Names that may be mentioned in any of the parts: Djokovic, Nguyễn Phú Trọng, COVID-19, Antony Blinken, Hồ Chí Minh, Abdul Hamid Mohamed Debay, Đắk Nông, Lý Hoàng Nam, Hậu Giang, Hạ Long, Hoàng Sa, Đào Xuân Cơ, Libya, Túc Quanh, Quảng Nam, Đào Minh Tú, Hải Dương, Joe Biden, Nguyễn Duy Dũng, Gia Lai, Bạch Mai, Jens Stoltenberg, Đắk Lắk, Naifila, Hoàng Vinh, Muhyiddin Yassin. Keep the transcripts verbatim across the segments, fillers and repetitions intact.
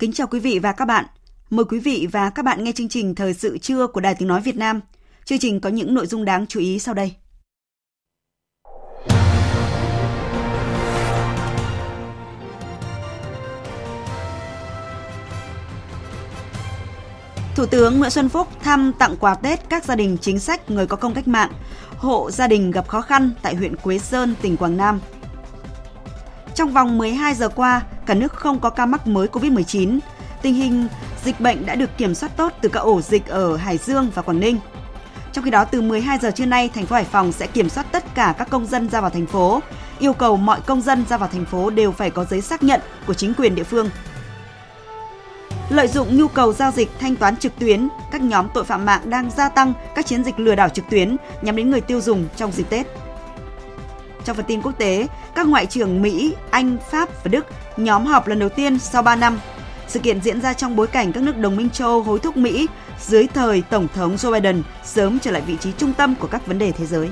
Kính chào quý vị và các bạn. Mời quý vị và các bạn nghe chương trình Thời sự trưa của Đài Tiếng Nói Việt Nam. Chương trình có những nội dung đáng chú ý sau đây. Thủ tướng Nguyễn Xuân Phúc thăm tặng quà Tết các gia đình chính sách, người có công cách mạng, hộ gia đình gặp khó khăn tại huyện Quế Sơn, tỉnh Quảng Nam. Trong vòng mười hai giờ qua, cả nước không có ca mắc mới covid mười chín. Tình hình dịch bệnh đã được kiểm soát tốt từ các ổ dịch ở Hải Dương và Quảng Ninh. Trong khi đó, từ mười hai giờ trưa nay, thành phố Hải Phòng sẽ kiểm soát tất cả các công dân ra vào thành phố. Yêu cầu mọi công dân ra vào thành phố đều phải có giấy xác nhận của chính quyền địa phương. Lợi dụng nhu cầu giao dịch thanh toán trực tuyến, các nhóm tội phạm mạng đang gia tăng các chiến dịch lừa đảo trực tuyến nhắm đến người tiêu dùng trong dịp Tết. Trong phần tin quốc tế, các ngoại trưởng Mỹ, Anh, Pháp và Đức nhóm họp lần đầu tiên sau ba năm. Sự kiện diễn ra trong bối cảnh các nước đồng minh châu Âu hối thúc Mỹ dưới thời Tổng thống Joe Biden sớm trở lại vị trí trung tâm của các vấn đề thế giới.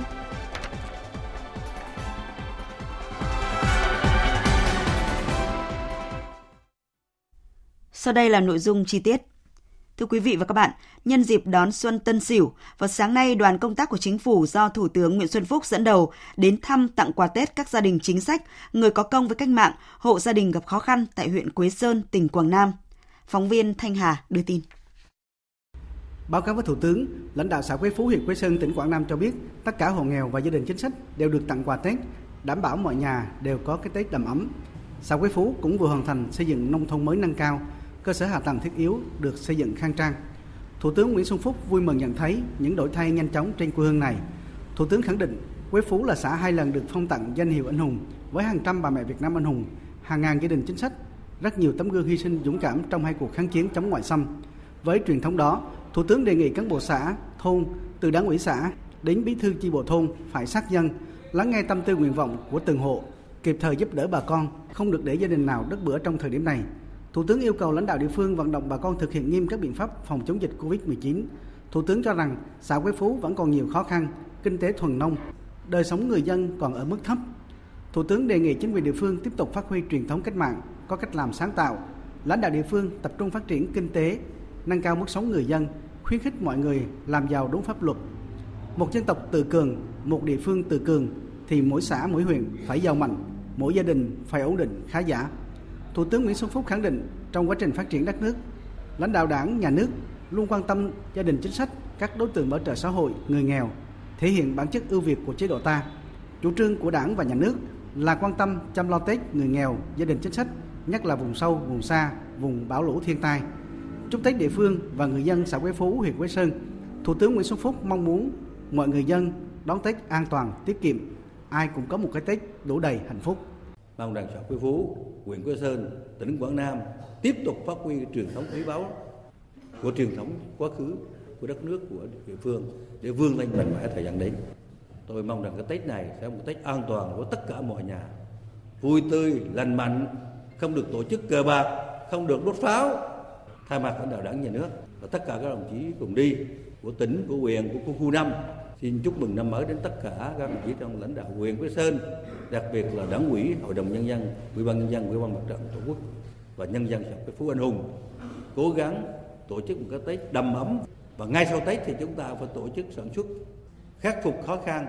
Sau đây là nội dung chi tiết. Thưa quý vị và các bạn, nhân dịp đón Xuân Tân Sửu, vào sáng nay đoàn công tác của Chính phủ do Thủ tướng Nguyễn Xuân Phúc dẫn đầu đến thăm tặng quà Tết các gia đình chính sách, người có công với cách mạng, hộ gia đình gặp khó khăn tại huyện Quế Sơn, tỉnh Quảng Nam. Phóng viên Thanh Hà đưa tin. Báo cáo với Thủ tướng, lãnh đạo xã Quế Phú, huyện Quế Sơn, tỉnh Quảng Nam cho biết tất cả hộ nghèo và gia đình chính sách đều được tặng quà Tết, đảm bảo mọi nhà đều có cái Tết đầm ấm. Xã Quế Phú cũng vừa hoàn thành xây dựng nông thôn mới nâng cao. Cơ sở hạ tầng thiết yếu được xây dựng khang trang. Thủ tướng Nguyễn Xuân Phúc vui mừng nhận thấy những đổi thay nhanh chóng trên quê hương này. Thủ tướng khẳng định Quế Phú là xã hai lần được phong tặng danh hiệu anh hùng với hàng trăm bà mẹ Việt Nam anh hùng, hàng ngàn gia đình chính sách, rất nhiều tấm gương hy sinh dũng cảm trong hai cuộc kháng chiến chống ngoại xâm. Với truyền thống đó, Thủ tướng đề nghị cán bộ xã, thôn, từ đảng ủy xã đến bí thư chi bộ thôn phải sát dân, lắng nghe tâm tư nguyện vọng của từng hộ, kịp thời giúp đỡ bà con, không được để gia đình nào đứt bữa trong thời điểm này. Thủ tướng yêu cầu lãnh đạo địa phương vận động bà con thực hiện nghiêm các biện pháp phòng chống dịch covid mười chín. Thủ tướng cho rằng xã Quế Phú vẫn còn nhiều khó khăn, kinh tế thuần nông, đời sống người dân còn ở mức thấp. Thủ tướng đề nghị chính quyền địa phương tiếp tục phát huy truyền thống cách mạng, có cách làm sáng tạo. Lãnh đạo địa phương tập trung phát triển kinh tế, nâng cao mức sống người dân, khuyến khích mọi người làm giàu đúng pháp luật. Một dân tộc tự cường, một địa phương tự cường thì mỗi xã, mỗi huyện phải giàu mạnh, mỗi gia đình phải ổn định khá giả. Thủ tướng Nguyễn Xuân Phúc khẳng định trong quá trình phát triển đất nước, lãnh đạo Đảng, nhà nước luôn quan tâm gia đình chính sách, các đối tượng bảo trợ xã hội, người nghèo, thể hiện bản chất ưu việt của chế độ ta. Chủ trương của Đảng và nhà nước là quan tâm chăm lo Tết người nghèo, gia đình chính sách, nhất là vùng sâu, vùng xa, vùng bão lũ thiên tai. Chúc Tết địa phương và người dân xã Quế Phú, huyện Quế Sơn, Thủ tướng Nguyễn Xuân Phúc mong muốn mọi người dân đón Tết an toàn, tiết kiệm, ai cũng có một cái Tết đủ đầy hạnh phúc. Mong rằng xã Quế Phú, huyện Quế Sơn, tỉnh Quảng Nam tiếp tục phát huy truyền thống quý báu của truyền thống quá khứ của đất nước, của địa phương để vươn lên mạnh mẽ thời gian đến. Tôi mong rằng cái Tết này sẽ một Tết an toàn của tất cả mọi nhà, vui tươi, lành mạnh, không được tổ chức cờ bạc, không được đốt pháo. Thay mặt lãnh đạo Đảng, nhà nước và tất cả các đồng chí cùng đi của tỉnh, của huyện, của khu năm, xin chúc mừng năm mới đến tất cả các đồng chí trong lãnh đạo huyện Quế Sơn, đặc biệt là Đảng ủy, Hội đồng nhân dân, Ủy ban nhân dân, Ủy ban mặt trận Tổ quốc và nhân dân xã Quế Phú anh hùng cố gắng tổ chức một cái Tết đầm ấm, và ngay sau Tết thì chúng ta phải tổ chức sản xuất, khắc phục khó khăn,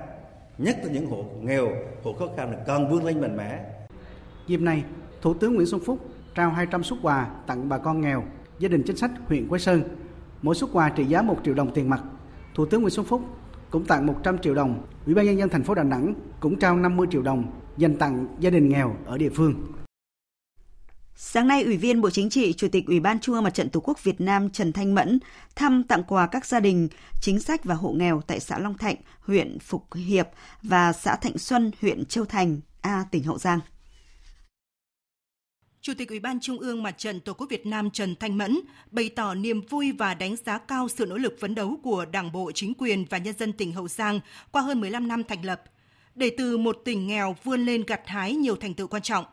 nhất là những hộ nghèo, hộ khó khăn là càng vươn lên mạnh mẽ. Dịp này, Thủ tướng Nguyễn Xuân Phúc trao hai trăm suất quà tặng bà con nghèo, gia đình chính sách huyện Quế Sơn, mỗi suất quà trị giá một triệu đồng tiền mặt. Thủ tướng Nguyễn Xuân Phúc cũng tặng một trăm triệu đồng, Ủy ban nhân dân thành phố Đà Nẵng cũng trao năm mươi triệu đồng, dành tặng gia đình nghèo ở địa phương. Sáng nay, Ủy viên Bộ Chính trị, Chủ tịch Ủy ban Trung ương Mặt trận Tổ quốc Việt Nam Trần Thanh Mẫn thăm tặng quà các gia đình chính sách và hộ nghèo tại xã Long Thạnh, huyện Phục Hiệp và xã Thạnh Xuân, huyện Châu Thành, A, tỉnh Hậu Giang. Chủ tịch Ủy ban Trung ương Mặt trận Tổ quốc Việt Nam Trần Thanh Mẫn bày tỏ niềm vui và đánh giá cao sự nỗ lực phấn đấu của Đảng bộ, chính quyền và nhân dân tỉnh Hậu Giang qua hơn mười lăm năm thành lập, để từ một tỉnh nghèo vươn lên gặt hái nhiều thành tựu quan trọng.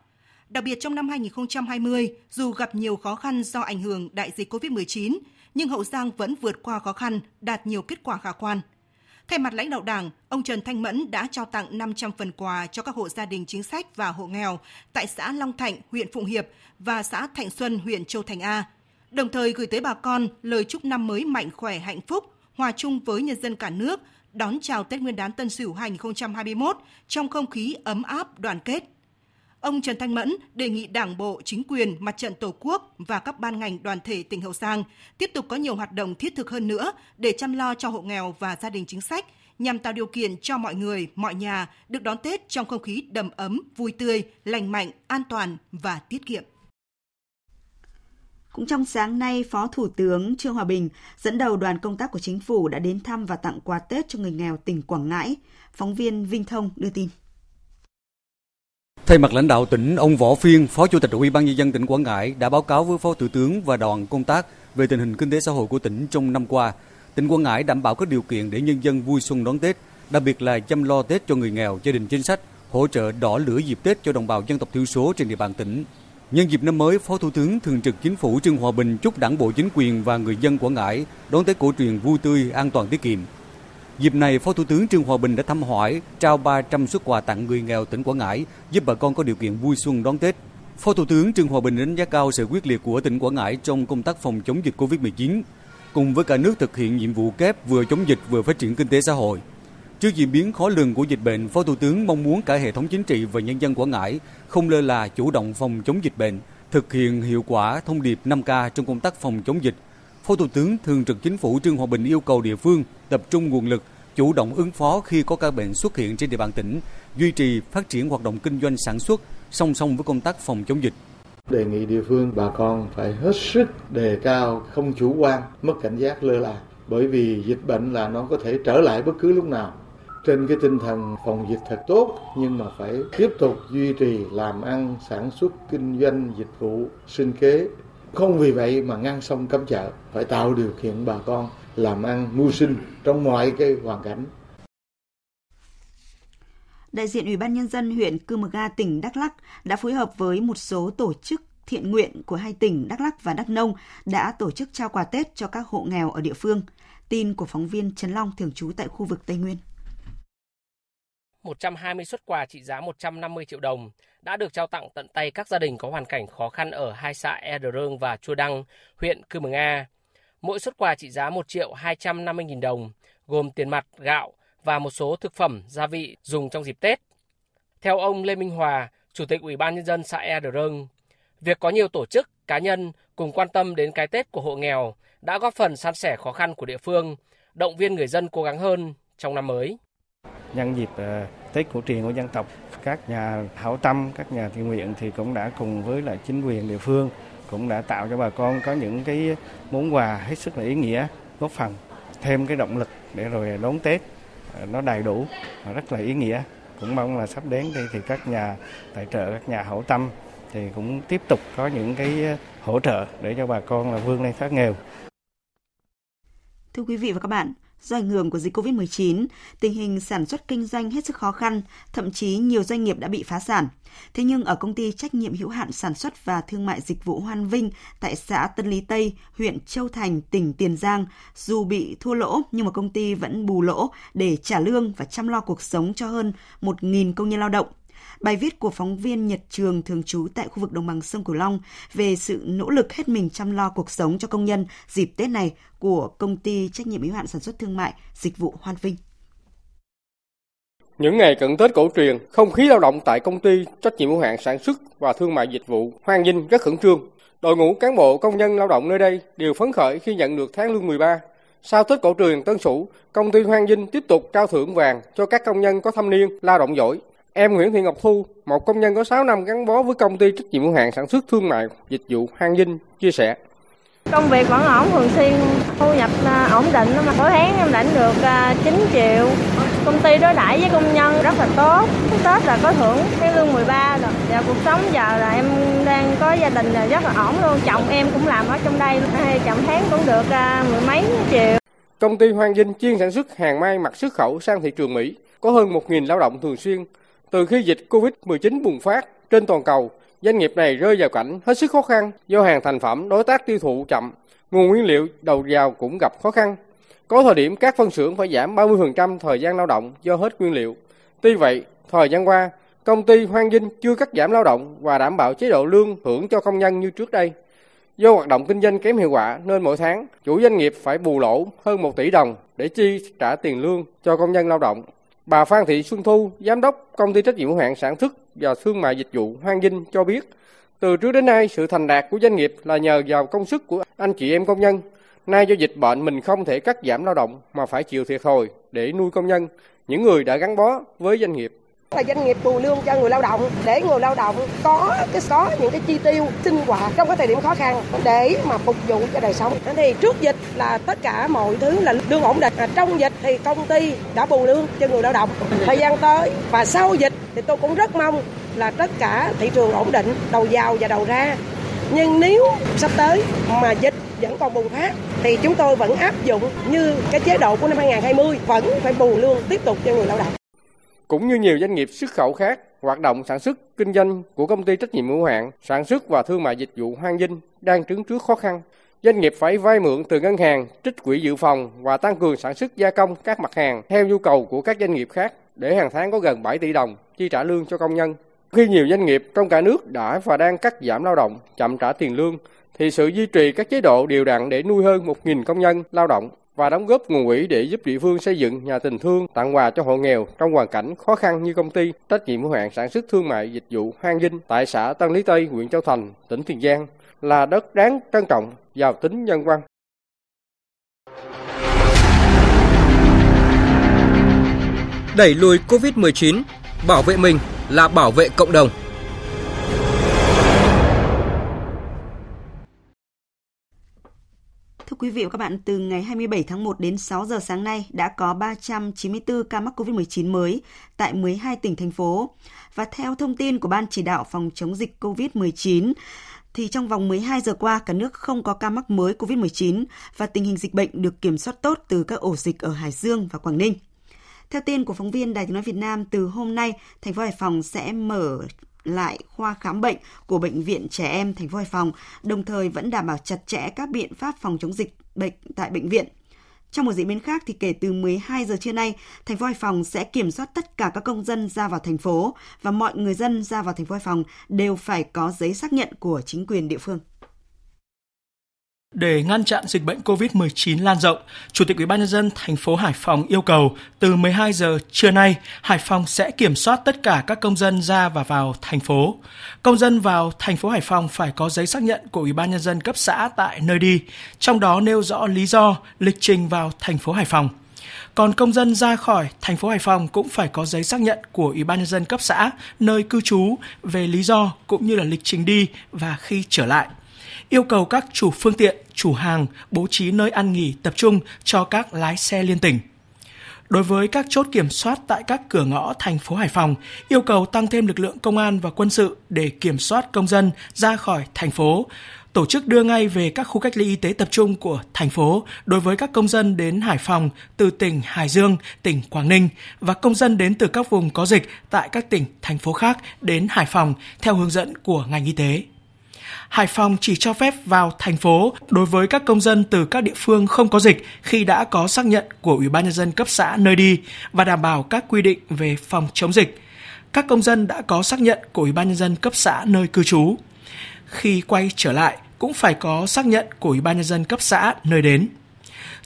Đặc biệt trong năm hai không hai không, dù gặp nhiều khó khăn do ảnh hưởng đại dịch cô vít mười chín, nhưng Hậu Giang vẫn vượt qua khó khăn, đạt nhiều kết quả khả quan. Thay mặt lãnh đạo Đảng, ông Trần Thanh Mẫn đã trao tặng năm trăm phần quà cho các hộ gia đình chính sách và hộ nghèo tại xã Long Thạnh, huyện Phụng Hiệp và xã Thạnh Xuân, huyện Châu Thành A, đồng thời gửi tới bà con lời chúc năm mới mạnh khỏe, hạnh phúc, hòa chung với nhân dân cả nước, đón chào Tết Nguyên đán Tân Sửu hai không hai mốt trong không khí ấm áp, đoàn kết. Ông Trần Thanh Mẫn đề nghị Đảng bộ, chính quyền, Mặt trận Tổ quốc và các ban ngành đoàn thể tỉnh Hậu Giang tiếp tục có nhiều hoạt động thiết thực hơn nữa để chăm lo cho hộ nghèo và gia đình chính sách, nhằm tạo điều kiện cho mọi người, mọi nhà được đón Tết trong không khí đầm ấm, vui tươi, lành mạnh, an toàn và tiết kiệm. Cũng trong sáng nay, Phó Thủ tướng Trương Hòa Bình dẫn đầu đoàn công tác của Chính phủ đã đến thăm và tặng quà Tết cho người nghèo tỉnh Quảng Ngãi. Phóng viên Vinh Thông đưa tin. Thay mặt lãnh đạo tỉnh, ông Võ Phiên, Phó Chủ tịch Ủy ban nhân dân tỉnh Quảng Ngãi đã báo cáo với Phó Thủ tướng và đoàn công tác về tình hình kinh tế xã hội của tỉnh trong năm qua. Tỉnh Quảng Ngãi đảm bảo các điều kiện để nhân dân vui xuân đón Tết, đặc biệt là chăm lo Tết cho người nghèo, gia đình chính sách, hỗ trợ đỏ lửa dịp Tết cho đồng bào dân tộc thiểu số trên địa bàn tỉnh. Nhân dịp năm mới, Phó Thủ tướng Thường trực Chính phủ Trương Hòa Bình chúc Đảng bộ, chính quyền và người dân Quảng Ngãi đón Tết cổ truyền vui tươi, an toàn, tiết kiệm. Dịp này, Phó Thủ tướng Trương Hòa Bình đã thăm hỏi, trao ba trăm suất quà tặng người nghèo tỉnh Quảng Ngãi, giúp bà con có điều kiện vui xuân đón Tết. Phó Thủ tướng Trương Hòa Bình đánh giá cao sự quyết liệt của tỉnh Quảng Ngãi trong công tác phòng chống dịch cô vít mười chín, cùng với cả nước thực hiện nhiệm vụ kép vừa chống dịch vừa phát triển kinh tế xã hội. Trước diễn biến khó lường của dịch bệnh, Phó Thủ tướng mong muốn cả hệ thống chính trị và nhân dân Quảng Ngãi không lơ là, chủ động phòng chống dịch bệnh, thực hiện hiệu quả thông điệp năm K trong công tác phòng chống dịch. Phó Thủ tướng Thường trực Chính phủ Trương Hòa Bình yêu cầu địa phương tập trung nguồn lực, chủ động ứng phó khi có ca bệnh xuất hiện trên địa bàn tỉnh, duy trì phát triển hoạt động kinh doanh sản xuất song song với công tác phòng chống dịch. Đề nghị địa phương bà con phải hết sức đề cao, không chủ quan, mất cảnh giác lơ là, bởi vì dịch bệnh là nó có thể trở lại bất cứ lúc nào. Trên cái tinh thần phòng dịch thật tốt, nhưng mà phải tiếp tục duy trì làm ăn, sản xuất, kinh doanh, dịch vụ, sinh kế. Không vì vậy mà ngăn sông cấm chợ, phải tạo điều kiện bà con làm ăn mưu sinh trong mọi cái hoàn cảnh. Đại diện Ủy ban Nhân dân huyện Cư Mờ Ga, tỉnh Đắk Lắk đã phối hợp với một số tổ chức thiện nguyện của hai tỉnh Đắk Lắk và Đắk Nông đã tổ chức trao quà Tết cho các hộ nghèo ở địa phương. Tin của phóng viên Trấn Long thường trú tại khu vực Tây Nguyên. một trăm hai mươi suất quà trị giá một trăm năm mươi triệu đồng đã được trao tặng tận tay các gia đình có hoàn cảnh khó khăn ở hai xã E Đờ Rương và Chua Đăng, huyện Cư Mờ Nga. Mỗi suất quà trị giá một triệu hai trăm năm mươi nghìn đồng, gồm tiền mặt, gạo và một số thực phẩm, gia vị dùng trong dịp Tết. Theo ông Lê Minh Hòa, Chủ tịch Ủy ban Nhân dân xã E Đờ Rương, việc có nhiều tổ chức, cá nhân cùng quan tâm đến cái Tết của hộ nghèo đã góp phần san sẻ khó khăn của địa phương, động viên người dân cố gắng hơn trong năm mới. Nhân dịp Tết cổ truyền của dân tộc, các nhà hảo tâm, các nhà thiện nguyện thì cũng đã cùng với lại chính quyền địa phương cũng đã tạo cho bà con có những cái món quà hết sức là ý nghĩa, góp phần thêm cái động lực để rồi đón Tết nó đầy đủ, rất là ý nghĩa. Cũng mong là sắp đến đây thì các nhà tài trợ, các nhà hảo tâm thì cũng tiếp tục có những cái hỗ trợ để cho bà con là vươn lên thoát nghèo. Thưa quý vị và các bạn, do ảnh hưởng của dịch cô vít mười chín, tình hình sản xuất kinh doanh hết sức khó khăn, thậm chí nhiều doanh nghiệp đã bị phá sản. Thế nhưng ở công ty trách nhiệm hữu hạn sản xuất và thương mại dịch vụ Hoàng Vinh tại xã Tân Lý Tây, huyện Châu Thành, tỉnh Tiền Giang, dù bị thua lỗ nhưng mà công ty vẫn bù lỗ để trả lương và chăm lo cuộc sống cho hơn một nghìn công nhân lao động. Bài viết của phóng viên Nhật Trường thường trú tại khu vực đồng bằng sông Cửu Long về sự nỗ lực hết mình chăm lo cuộc sống cho công nhân dịp Tết này của công ty trách nhiệm hữu hạn sản xuất thương mại dịch vụ Hoàng Vinh. Những ngày cận Tết cổ truyền, không khí lao động tại công ty trách nhiệm hữu hạn sản xuất và thương mại dịch vụ Hoàng Vinh rất khẩn trương. Đội ngũ cán bộ công nhân lao động nơi đây đều phấn khởi khi nhận được tháng lương mười ba. Sau Tết cổ truyền Tân Sửu, công ty Hoàng Vinh tiếp tục trao thưởng vàng cho các công nhân có thâm niên lao động giỏi. Em Nguyễn Thị Ngọc Thu, một công nhân có sáu năm gắn bó với công ty trách nhiệm hữu hạn sản xuất thương mại dịch vụ Hoàng Vinh chia sẻ. Công việc vẫn ổn, thường xuyên, thu nhập ổn định, mà mỗi tháng em lãnh được chín triệu. Công ty đối đãi với công nhân rất là tốt. Tết là có thưởng cái lương mười ba rồi. Và cuộc sống giờ là em đang có gia đình là rất là ổn luôn. Chồng em cũng làm ở trong đây, chồng tháng cũng được mười mấy triệu. Công ty Hoàng Vinh chuyên sản xuất hàng may mặc xuất khẩu sang thị trường Mỹ, có hơn một nghìn lao động thường xuyên. Từ khi dịch cô vít mười chín bùng phát trên toàn cầu, doanh nghiệp này rơi vào cảnh hết sức khó khăn do hàng thành phẩm đối tác tiêu thụ chậm, nguồn nguyên liệu đầu vào cũng gặp khó khăn. Có thời điểm các phân xưởng phải giảm ba mươi phần trăm thời gian lao động do hết nguyên liệu. Tuy vậy, thời gian qua, công ty Hoàng Vinh chưa cắt giảm lao động và đảm bảo chế độ lương thưởng cho công nhân như trước đây. Do hoạt động kinh doanh kém hiệu quả nên mỗi tháng, chủ doanh nghiệp phải bù lỗ hơn một tỷ đồng để chi trả tiền lương cho công nhân lao động. Bà Phan Thị Xuân Thu, giám đốc công ty trách nhiệm hữu hạn sản xuất và thương mại dịch vụ Hoàng Vinh cho biết, từ trước đến nay sự thành đạt của doanh nghiệp là nhờ vào công sức của anh chị em công nhân. Nay do dịch bệnh mình không thể cắt giảm lao động mà phải chịu thiệt thòi để nuôi công nhân, những người đã gắn bó với doanh nghiệp. Là doanh nghiệp bù lương cho người lao động để người lao động có cái có những cái chi tiêu sinh hoạt trong cái thời điểm khó khăn để mà phục vụ cho đời sống. Thì trước dịch là tất cả mọi thứ là lương ổn định, à, trong dịch thì công ty đã bù lương cho người lao động. Thời gian tới và sau dịch thì tôi cũng rất mong là tất cả thị trường ổn định, đầu vào và đầu ra. Nhưng nếu sắp tới mà dịch vẫn còn bùng phát thì chúng tôi vẫn áp dụng như cái chế độ của năm hai không hai không, vẫn phải bù lương tiếp tục cho người lao động. Cũng như nhiều doanh nghiệp xuất khẩu khác, hoạt động sản xuất, kinh doanh của công ty trách nhiệm hữu hạn sản xuất và thương mại dịch vụ Hoàng Vinh đang đứng trước khó khăn. Doanh nghiệp phải vay mượn từ ngân hàng, trích quỹ dự phòng và tăng cường sản xuất gia công các mặt hàng theo nhu cầu của các doanh nghiệp khác để hàng tháng có gần bảy tỷ đồng chi trả lương cho công nhân. Khi nhiều doanh nghiệp trong cả nước đã và đang cắt giảm lao động, chậm trả tiền lương, thì sự duy trì các chế độ đều đặn để nuôi hơn một nghìn công nhân lao động và đóng góp nguồn quỹ để giúp địa phương xây dựng nhà tình thương tặng quà cho hộ nghèo trong hoàn cảnh khó khăn như công ty trách nhiệm hữu hạn sản xuất thương mại dịch vụ Hoàng Vinh tại xã Tân Lý Tây, huyện Châu Thành, tỉnh Tiền Giang là đất đáng trân trọng giàu tính nhân văn. Đẩy lùi cô vít mười chín, bảo vệ mình là bảo vệ cộng đồng. Thưa quý vị và các bạn, từ ngày hai mươi bảy tháng một đến sáu giờ sáng nay đã có ba trăm chín mươi tư ca mắc cô vít mười chín mới tại mười hai tỉnh, thành phố. Và theo thông tin của Ban Chỉ đạo Phòng chống dịch cô vít mười chín, thì trong vòng mười hai giờ qua, cả nước không có ca mắc mới cô vít mười chín và tình hình dịch bệnh được kiểm soát tốt từ các ổ dịch ở Hải Dương và Quảng Ninh. Theo tin của phóng viên Đài Tiếng Nói Việt Nam, từ hôm nay, thành phố Hải Phòng sẽ mở lại khoa khám bệnh của Bệnh viện Trẻ Em thành phố Hải Phòng, đồng thời vẫn đảm bảo chặt chẽ các biện pháp phòng chống dịch bệnh tại bệnh viện. Trong một diễn biến khác, thì kể từ mười hai giờ trưa nay, thành phố Hải Phòng sẽ kiểm soát tất cả các công dân ra vào thành phố và mọi người dân ra vào thành phố Hải Phòng đều phải có giấy xác nhận của chính quyền địa phương. Để ngăn chặn dịch bệnh cô vít mười chín lan rộng, Chủ tịch Ủy ban nhân dân thành phố Hải Phòng yêu cầu từ mười hai giờ trưa nay, Hải Phòng sẽ kiểm soát tất cả các công dân ra và vào thành phố. Công dân vào thành phố Hải Phòng phải có giấy xác nhận của Ủy ban nhân dân cấp xã tại nơi đi, trong đó nêu rõ lý do, lịch trình vào thành phố Hải Phòng. Còn công dân ra khỏi thành phố Hải Phòng cũng phải có giấy xác nhận của Ủy ban nhân dân cấp xã nơi cư trú về lý do cũng như là lịch trình đi và khi trở lại. Yêu cầu các chủ phương tiện, chủ hàng bố trí nơi ăn nghỉ tập trung cho các lái xe liên tỉnh. Đối với các chốt kiểm soát tại các cửa ngõ thành phố Hải Phòng, yêu cầu tăng thêm lực lượng công an và quân sự để kiểm soát công dân ra khỏi thành phố, tổ chức đưa ngay về các khu cách ly y tế tập trung của thành phố đối với các công dân đến Hải Phòng từ tỉnh Hải Dương, tỉnh Quảng Ninh và công dân đến từ các vùng có dịch tại các tỉnh, thành phố khác đến Hải Phòng theo hướng dẫn của ngành y tế. Hải Phòng chỉ cho phép vào thành phố đối với các công dân từ các địa phương không có dịch khi đã có xác nhận của Ủy ban nhân dân cấp xã nơi đi và đảm bảo các quy định về phòng chống dịch. Các công dân đã có xác nhận của Ủy ban nhân dân cấp xã nơi cư trú. Khi quay trở lại cũng phải có xác nhận của Ủy ban nhân dân cấp xã nơi đến.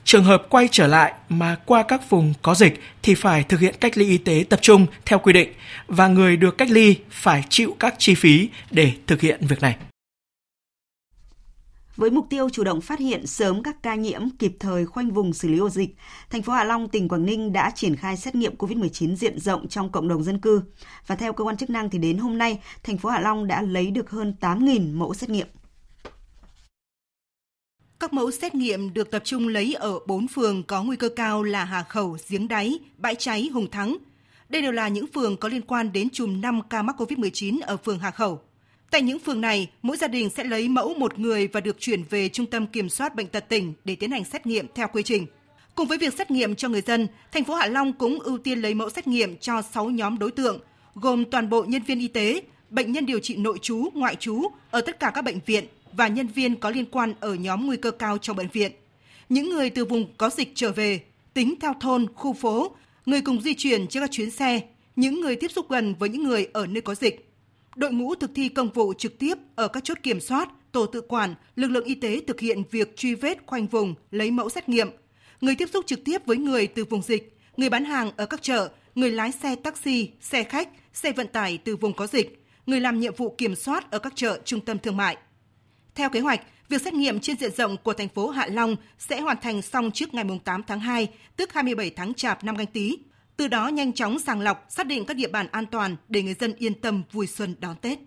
Trường hợp quay trở lại mà qua các vùng có dịch thì phải thực hiện cách ly y tế tập trung theo quy định và người được cách ly phải chịu các chi phí để thực hiện việc này. Với mục tiêu chủ động phát hiện sớm các ca nhiễm, kịp thời khoanh vùng xử lý ổ dịch, thành phố Hạ Long, tỉnh Quảng Ninh đã triển khai xét nghiệm covid mười chín diện rộng trong cộng đồng dân cư. Và theo cơ quan chức năng thì đến hôm nay, thành phố Hạ Long đã lấy được hơn tám nghìn mẫu xét nghiệm. Các mẫu xét nghiệm được tập trung lấy ở bốn phường có nguy cơ cao là Hà Khẩu, Giếng Đáy, Bãi Cháy, Hùng Thắng. Đây đều là những phường có liên quan đến chùm năm ca mắc covid mười chín ở phường Hà Khẩu. Tại những phường này, mỗi gia đình sẽ lấy mẫu một người và được chuyển về Trung tâm Kiểm soát Bệnh tật tỉnh để tiến hành xét nghiệm theo quy trình. Cùng với việc xét nghiệm cho người dân, thành phố Hạ Long cũng ưu tiên lấy mẫu xét nghiệm cho sáu nhóm đối tượng, gồm toàn bộ nhân viên y tế, bệnh nhân điều trị nội trú, ngoại trú ở tất cả các bệnh viện và nhân viên có liên quan ở nhóm nguy cơ cao trong bệnh viện. Những người từ vùng có dịch trở về, tính theo thôn, khu phố, người cùng di chuyển trên các chuyến xe, những người tiếp xúc gần với những người ở nơi có dịch. Đội ngũ thực thi công vụ trực tiếp ở các chốt kiểm soát, tổ tự quản, lực lượng y tế thực hiện việc truy vết, khoanh vùng, lấy mẫu xét nghiệm. Người tiếp xúc trực tiếp với người từ vùng dịch, người bán hàng ở các chợ, người lái xe taxi, xe khách, xe vận tải từ vùng có dịch, người làm nhiệm vụ kiểm soát ở các chợ, trung tâm thương mại. Theo kế hoạch, việc xét nghiệm trên diện rộng của thành phố Hạ Long sẽ hoàn thành xong trước ngày tám tháng hai, tức hai mươi bảy tháng Chạp năm Canh Tý. Từ đó nhanh chóng sàng lọc, xác định các địa bàn an toàn để người dân yên tâm vui xuân đón Tết.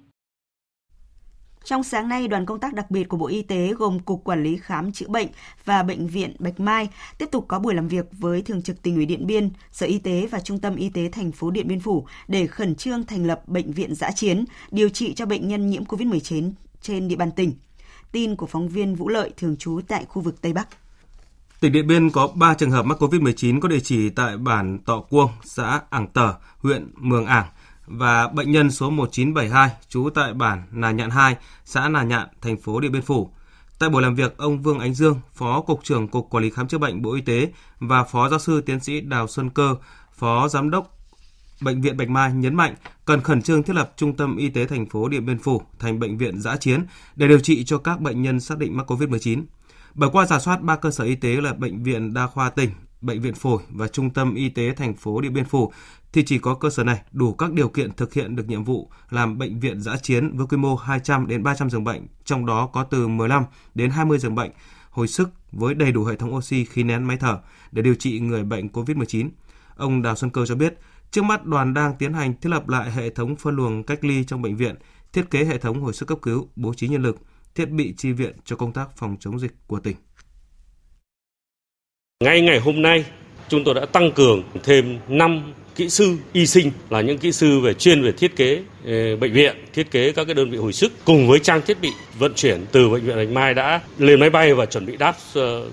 Trong sáng nay, đoàn công tác đặc biệt của Bộ Y tế gồm Cục Quản lý Khám Chữa Bệnh và Bệnh viện Bạch Mai tiếp tục có buổi làm việc với Thường trực Tỉnh ủy Điện Biên, Sở Y tế và Trung tâm Y tế thành phố Điện Biên Phủ để khẩn trương thành lập bệnh viện dã chiến, điều trị cho bệnh nhân nhiễm covid mười chín trên địa bàn tỉnh. Tin của phóng viên Vũ Lợi, thường trú tại khu vực Tây Bắc. Tỉnh Điện Biên có ba trường hợp mắc covid mười chín có địa chỉ tại bản Tọ Cuông, xã Ảng Tở, huyện Mường Ảng và bệnh nhân số một chín bảy hai trú tại bản Nà Nhạn hai, xã Nà Nhạn, thành phố Điện Biên Phủ. Tại buổi làm việc, ông Vương Ánh Dương, Phó Cục trưởng Cục Quản lý Khám Chữa Bệnh Bộ Y tế và Phó Giáo sư Tiến sĩ Đào Xuân Cơ, Phó Giám đốc Bệnh viện Bạch Mai nhấn mạnh cần khẩn trương thiết lập Trung tâm Y tế thành phố Điện Biên Phủ thành bệnh viện dã chiến để điều trị cho các bệnh nhân xác định mắc covid mười chín. Bởi qua rà soát ba cơ sở y tế là Bệnh viện Đa khoa tỉnh, Bệnh viện Phổi và Trung tâm Y tế thành phố Điện Biên Phủ thì chỉ có cơ sở này đủ các điều kiện thực hiện được nhiệm vụ làm bệnh viện dã chiến với quy mô hai trăm đến ba trăm giường bệnh, trong đó có từ mười lăm đến hai mươi giường bệnh hồi sức với đầy đủ hệ thống oxy, khí nén, máy thở để điều trị người bệnh covid mười chín. Ông Đào Xuân Cơ cho biết, trước mắt đoàn đang tiến hành thiết lập lại hệ thống phân luồng cách ly trong bệnh viện, thiết kế hệ thống hồi sức cấp cứu, bố trí nhân lực, thiết bị chi viện cho công tác phòng chống dịch của tỉnh. Ngay ngày hôm nay, chúng tôi đã tăng cường thêm năm kỹ sư y sinh là những kỹ sư về chuyên về thiết kế bệnh viện, thiết kế các cái đơn vị hồi sức cùng với trang thiết bị vận chuyển từ bệnh viện Bạch Mai đã lên máy bay và chuẩn bị đáp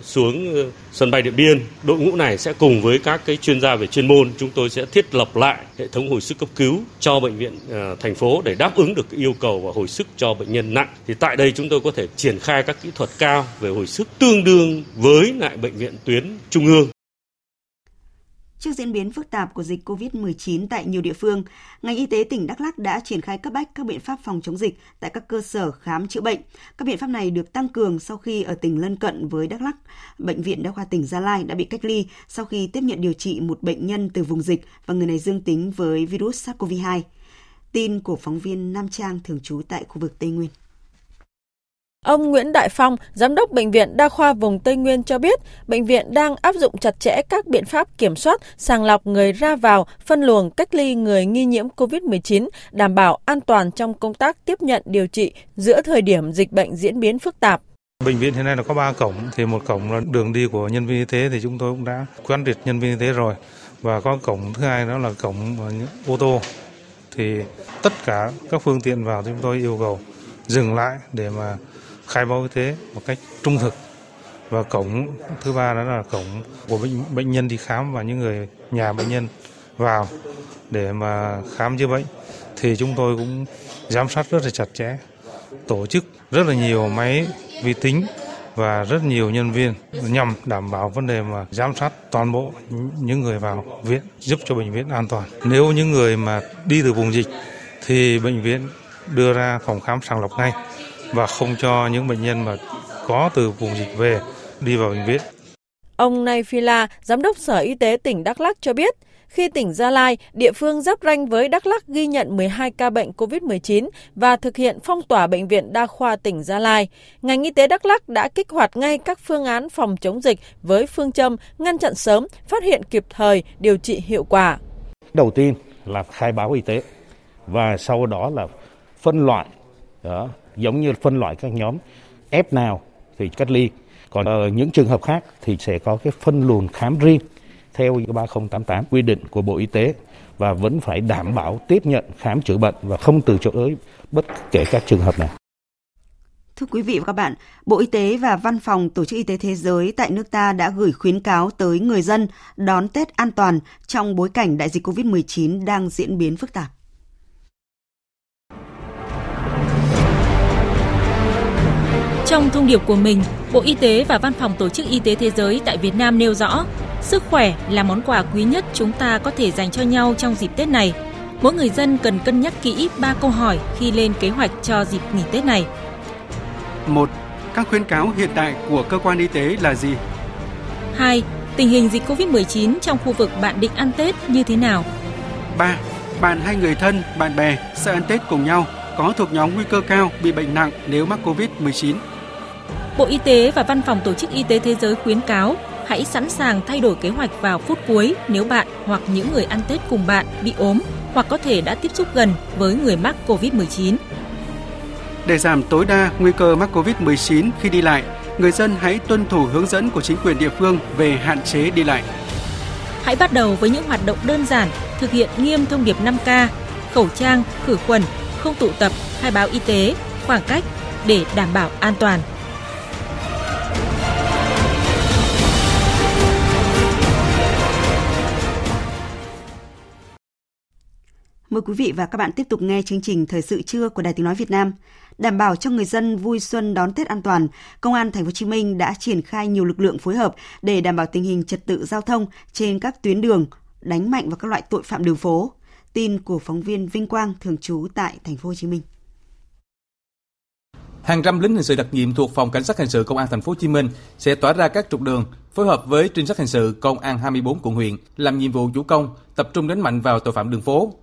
xuống sân bay Điện Biên. Đội ngũ này sẽ cùng với các cái chuyên gia về chuyên môn, chúng tôi sẽ thiết lập lại hệ thống hồi sức cấp cứu cho bệnh viện thành phố để đáp ứng được yêu cầu và hồi sức cho bệnh nhân nặng. Thì tại đây chúng tôi có thể triển khai các kỹ thuật cao về hồi sức tương đương với lại bệnh viện tuyến trung ương. Trước diễn biến phức tạp của dịch covid mười chín tại nhiều địa phương, ngành y tế tỉnh Đắk Lắk đã triển khai cấp bách các biện pháp phòng chống dịch tại các cơ sở khám chữa bệnh. Các biện pháp này được tăng cường sau khi ở tỉnh lân cận với Đắk Lắk, Bệnh viện Đa khoa tỉnh Gia Lai đã bị cách ly sau khi tiếp nhận điều trị một bệnh nhân từ vùng dịch và người này dương tính với virus SARS-xê o vê hai. Tin của phóng viên Nam Trang, thường trú tại khu vực Tây Nguyên. Ông Nguyễn Đại Phong, Giám đốc Bệnh viện Đa khoa vùng Tây Nguyên cho biết, bệnh viện đang áp dụng chặt chẽ các biện pháp kiểm soát, sàng lọc người ra vào, phân luồng cách ly người nghi nhiễm covid mười chín, đảm bảo an toàn trong công tác tiếp nhận điều trị giữa thời điểm dịch bệnh diễn biến phức tạp. Bệnh viện hiện nay là có ba cổng, thì một cổng là đường đi của nhân viên y tế thì chúng tôi cũng đã quán triệt nhân viên y tế rồi, và có cổng thứ hai đó là cổng ô tô, thì tất cả các phương tiện vào chúng tôi yêu cầu dừng lại để mà khai báo y tế một cách trung thực. Và cổng thứ ba đó là cổng của bệnh, bệnh nhân đi khám và những người nhà bệnh nhân vào để mà khám chữa bệnh. Thì chúng tôi cũng giám sát rất là chặt chẽ, tổ chức rất là nhiều máy vi tính và rất nhiều nhân viên nhằm đảm bảo vấn đề mà giám sát toàn bộ những người vào viện, giúp cho bệnh viện an toàn. Nếu những người mà đi từ vùng dịch thì bệnh viện đưa ra phòng khám sàng lọc ngay và không cho những bệnh nhân mà có từ vùng dịch về đi vào bệnh viện. Ông Naifila, Giám đốc Sở Y tế tỉnh Đắk Lắk cho biết, khi tỉnh Gia Lai, địa phương giáp ranh với Đắk Lắk ghi nhận mười hai ca bệnh cô vít mười chín và thực hiện phong tỏa Bệnh viện Đa khoa tỉnh Gia Lai, ngành y tế Đắk Lắk đã kích hoạt ngay các phương án phòng chống dịch với phương châm ngăn chặn sớm, phát hiện kịp thời, điều trị hiệu quả. Đầu tiên là khai báo y tế và sau đó là phân loại, đó, giống như phân loại các nhóm F nào thì cách ly, còn những trường hợp khác thì sẽ có cái phân luồng khám riêng theo ba không tám tám quy định của Bộ Y tế và vẫn phải đảm bảo tiếp nhận khám chữa bệnh và không từ chối bất kể các trường hợp nào. Thưa quý vị và các bạn, Bộ Y tế và Văn phòng Tổ chức Y tế Thế giới tại nước ta đã gửi khuyến cáo tới người dân đón Tết an toàn trong bối cảnh đại dịch cô vít mười chín đang diễn biến phức tạp. Trong thông điệp của mình, Bộ Y tế và Văn phòng Tổ chức Y tế Thế giới tại Việt Nam nêu rõ, sức khỏe là món quà quý nhất chúng ta có thể dành cho nhau trong dịp Tết này. Mỗi người dân cần cân nhắc kỹ ba câu hỏi khi lên kế hoạch cho dịp nghỉ Tết này. một. Các khuyến cáo hiện tại của cơ quan y tế là gì? hai. Tình hình dịch cô vít mười chín trong khu vực bạn định ăn Tết như thế nào? ba. Bạn hay người thân, bạn bè sẽ ăn Tết cùng nhau có thuộc nhóm nguy cơ cao bị bệnh nặng nếu mắc cô vít mười chín. Bộ Y tế và Văn phòng Tổ chức Y tế Thế giới khuyến cáo hãy sẵn sàng thay đổi kế hoạch vào phút cuối nếu bạn hoặc những người ăn Tết cùng bạn bị ốm hoặc có thể đã tiếp xúc gần với người mắc cô vít mười chín. Để giảm tối đa nguy cơ mắc cô vít mười chín khi đi lại, người dân hãy tuân thủ hướng dẫn của chính quyền địa phương về hạn chế đi lại. Hãy bắt đầu với những hoạt động đơn giản, thực hiện nghiêm thông điệp năm K, khẩu trang, khử khuẩn, không tụ tập, khai báo y tế, khoảng cách để đảm bảo an toàn. Mời quý vị và các bạn tiếp tục nghe chương trình Thời sự trưa của Đài Tiếng nói Việt Nam. Đảm bảo cho người dân vui xuân đón Tết an toàn, Công an Thành phố Hồ Chí Minh đã triển khai nhiều lực lượng phối hợp để đảm bảo tình hình trật tự giao thông trên các tuyến đường, đánh mạnh vào các loại tội phạm đường phố. Tin của phóng viên Vinh Quang thường trú tại Thành phố Hồ Chí Minh. Hàng trăm lính hình sự đặc nhiệm thuộc Phòng Cảnh sát hình sự Công an Thành phố Hồ Chí Minh sẽ tỏa ra các trục đường, phối hợp với trinh sát hình sự Công an hai mươi bốn quận huyện làm nhiệm vụ chủ công, tập trung đánh mạnh vào tội phạm đường phố.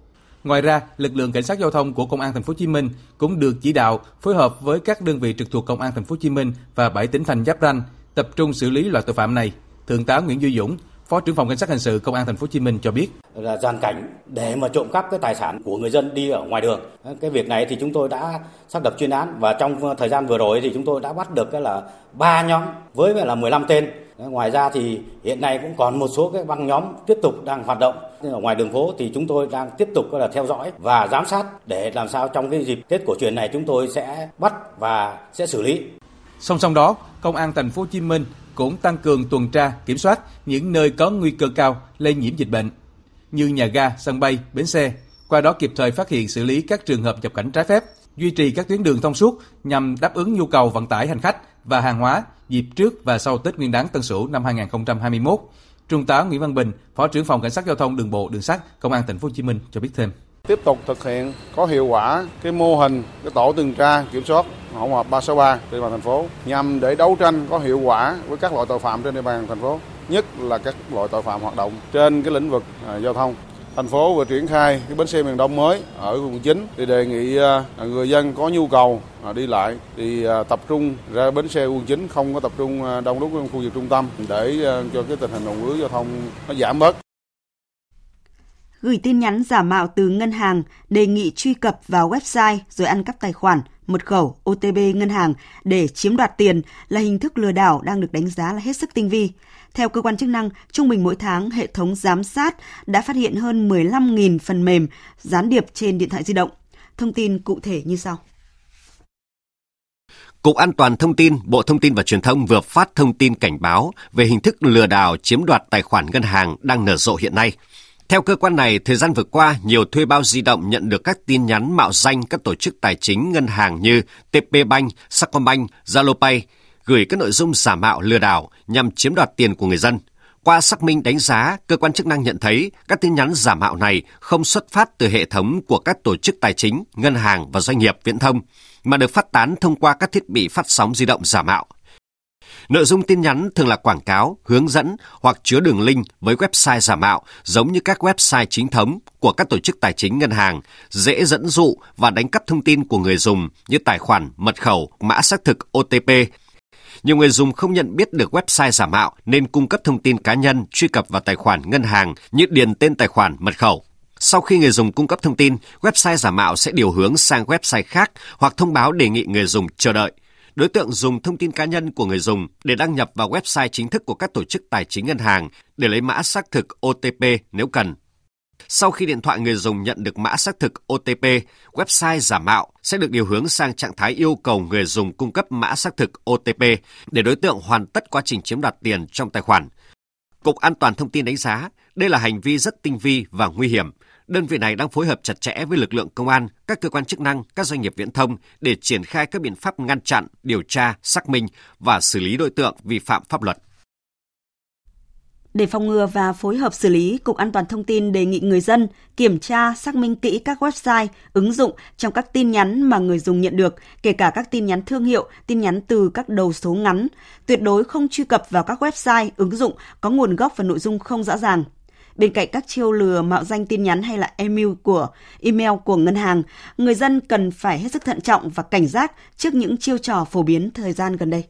Ngoài ra, lực lượng cảnh sát giao thông của Công an Thành phố Hồ Chí Minh cũng được chỉ đạo phối hợp với các đơn vị trực thuộc Công an Thành phố Hồ Chí Minh và bảy tỉnh thành giáp ranh tập trung xử lý loại tội phạm này. Thượng tá Nguyễn Duy Dũng, Phó trưởng phòng Cảnh sát hình sự Công an Thành phố Hồ Chí Minh cho biết: là gian cảnh để mà trộm cắp cái tài sản của người dân đi ở ngoài đường. Cái việc này thì chúng tôi đã xác lập chuyên án và trong thời gian vừa rồi thì chúng tôi đã bắt được cái là ba nhóm với là mười lăm tên. Ngoài ra thì hiện nay cũng còn một số cái băng nhóm tiếp tục đang hoạt động ở ngoài đường phố thì chúng tôi đang tiếp tục là theo dõi và giám sát để làm sao trong cái dịp Tết cổ truyền này chúng tôi sẽ bắt và sẽ xử lý. Song song đó, Công an Thành phố Hồ Chí Minh cũng tăng cường tuần tra kiểm soát những nơi có nguy cơ cao lây nhiễm dịch bệnh như nhà ga, sân bay, bến xe, qua đó kịp thời phát hiện xử lý các trường hợp nhập cảnh trái phép, duy trì các tuyến đường thông suốt nhằm đáp ứng nhu cầu vận tải hành khách và hàng hóa dịp trước và sau Tết Nguyên đán Tân Sửu năm hai không hai mốt. Trung tá Nguyễn Văn Bình, Phó trưởng phòng Cảnh sát giao thông đường bộ đường sắt Công an Thành phố Hồ Chí Minh cho biết thêm: tiếp tục thực hiện có hiệu quả cái mô hình cái tổ tuần tra kiểm soát hỗn hợp ba sáu ba trên địa bàn thành phố nhằm để đấu tranh có hiệu quả với các loại tội phạm trên địa bàn thành phố, nhất là các loại tội phạm hoạt động trên cái lĩnh vực à, giao thông. Thành phố vừa triển khai cái bến xe miền Đông mới ở quận chín thì đề nghị người dân có nhu cầu đi lại thì tập trung ra bến xe quận chín, không có tập trung đông đúc trong khu vực trung tâm để cho cái tình hình ùn ứ giao thông nó giảm bớt. Gửi tin nhắn giả mạo từ ngân hàng đề nghị truy cập vào website rồi ăn cắp tài khoản, mật khẩu, ô tê pê ngân hàng để chiếm đoạt tiền là hình thức lừa đảo đang được đánh giá là hết sức tinh vi. Theo cơ quan chức năng, trung bình mỗi tháng hệ thống giám sát đã phát hiện hơn mười lăm nghìn phần mềm gián điệp trên điện thoại di động. Thông tin cụ thể như sau. Cục An toàn Thông tin, Bộ Thông tin và Truyền thông vừa phát thông tin cảnh báo về hình thức lừa đảo chiếm đoạt tài khoản ngân hàng đang nở rộ hiện nay. Theo cơ quan này, thời gian vừa qua, nhiều thuê bao di động nhận được các tin nhắn mạo danh các tổ chức tài chính ngân hàng như tê pê Bank, Sacombank, ZaloPay, gửi các nội dung giả mạo lừa đảo nhằm chiếm đoạt tiền của người dân. Qua xác minh đánh giá, cơ quan chức năng nhận thấy các tin nhắn giả mạo này không xuất phát từ hệ thống của các tổ chức tài chính, ngân hàng và doanh nghiệp viễn thông, mà được phát tán thông qua các thiết bị phát sóng di động giả mạo. Nội dung tin nhắn thường là quảng cáo, hướng dẫn hoặc chứa đường link với website giả mạo giống như các website chính thống của các tổ chức tài chính ngân hàng, dễ dẫn dụ và đánh cắp thông tin của người dùng như tài khoản, mật khẩu, mã xác thực O T P. Nhiều người dùng không nhận biết được website giả mạo nên cung cấp thông tin cá nhân truy cập vào tài khoản ngân hàng như điền tên tài khoản, mật khẩu. Sau khi người dùng cung cấp thông tin, website giả mạo sẽ điều hướng sang website khác hoặc thông báo đề nghị người dùng chờ đợi. Đối tượng dùng thông tin cá nhân của người dùng để đăng nhập vào website chính thức của các tổ chức tài chính ngân hàng để lấy mã xác thực O T P nếu cần. Sau khi điện thoại người dùng nhận được mã xác thực O T P, website giả mạo sẽ được điều hướng sang trạng thái yêu cầu người dùng cung cấp mã xác thực O T P để đối tượng hoàn tất quá trình chiếm đoạt tiền trong tài khoản. Cục An toàn Thông tin đánh giá đây là hành vi rất tinh vi và nguy hiểm. Đơn vị này đang phối hợp chặt chẽ với lực lượng công an, các cơ quan chức năng, các doanh nghiệp viễn thông để triển khai các biện pháp ngăn chặn, điều tra, xác minh và xử lý đối tượng vi phạm pháp luật. Để phòng ngừa và phối hợp xử lý, Cục An toàn Thông tin đề nghị người dân kiểm tra, xác minh kỹ các website, ứng dụng trong các tin nhắn mà người dùng nhận được, kể cả các tin nhắn thương hiệu, tin nhắn từ các đầu số ngắn. Tuyệt đối không truy cập vào các website, ứng dụng có nguồn gốc và nội dung không rõ ràng. Bên cạnh các chiêu lừa mạo danh tin nhắn hay là email của email của ngân hàng, người dân cần phải hết sức thận trọng và cảnh giác trước những chiêu trò phổ biến thời gian gần đây.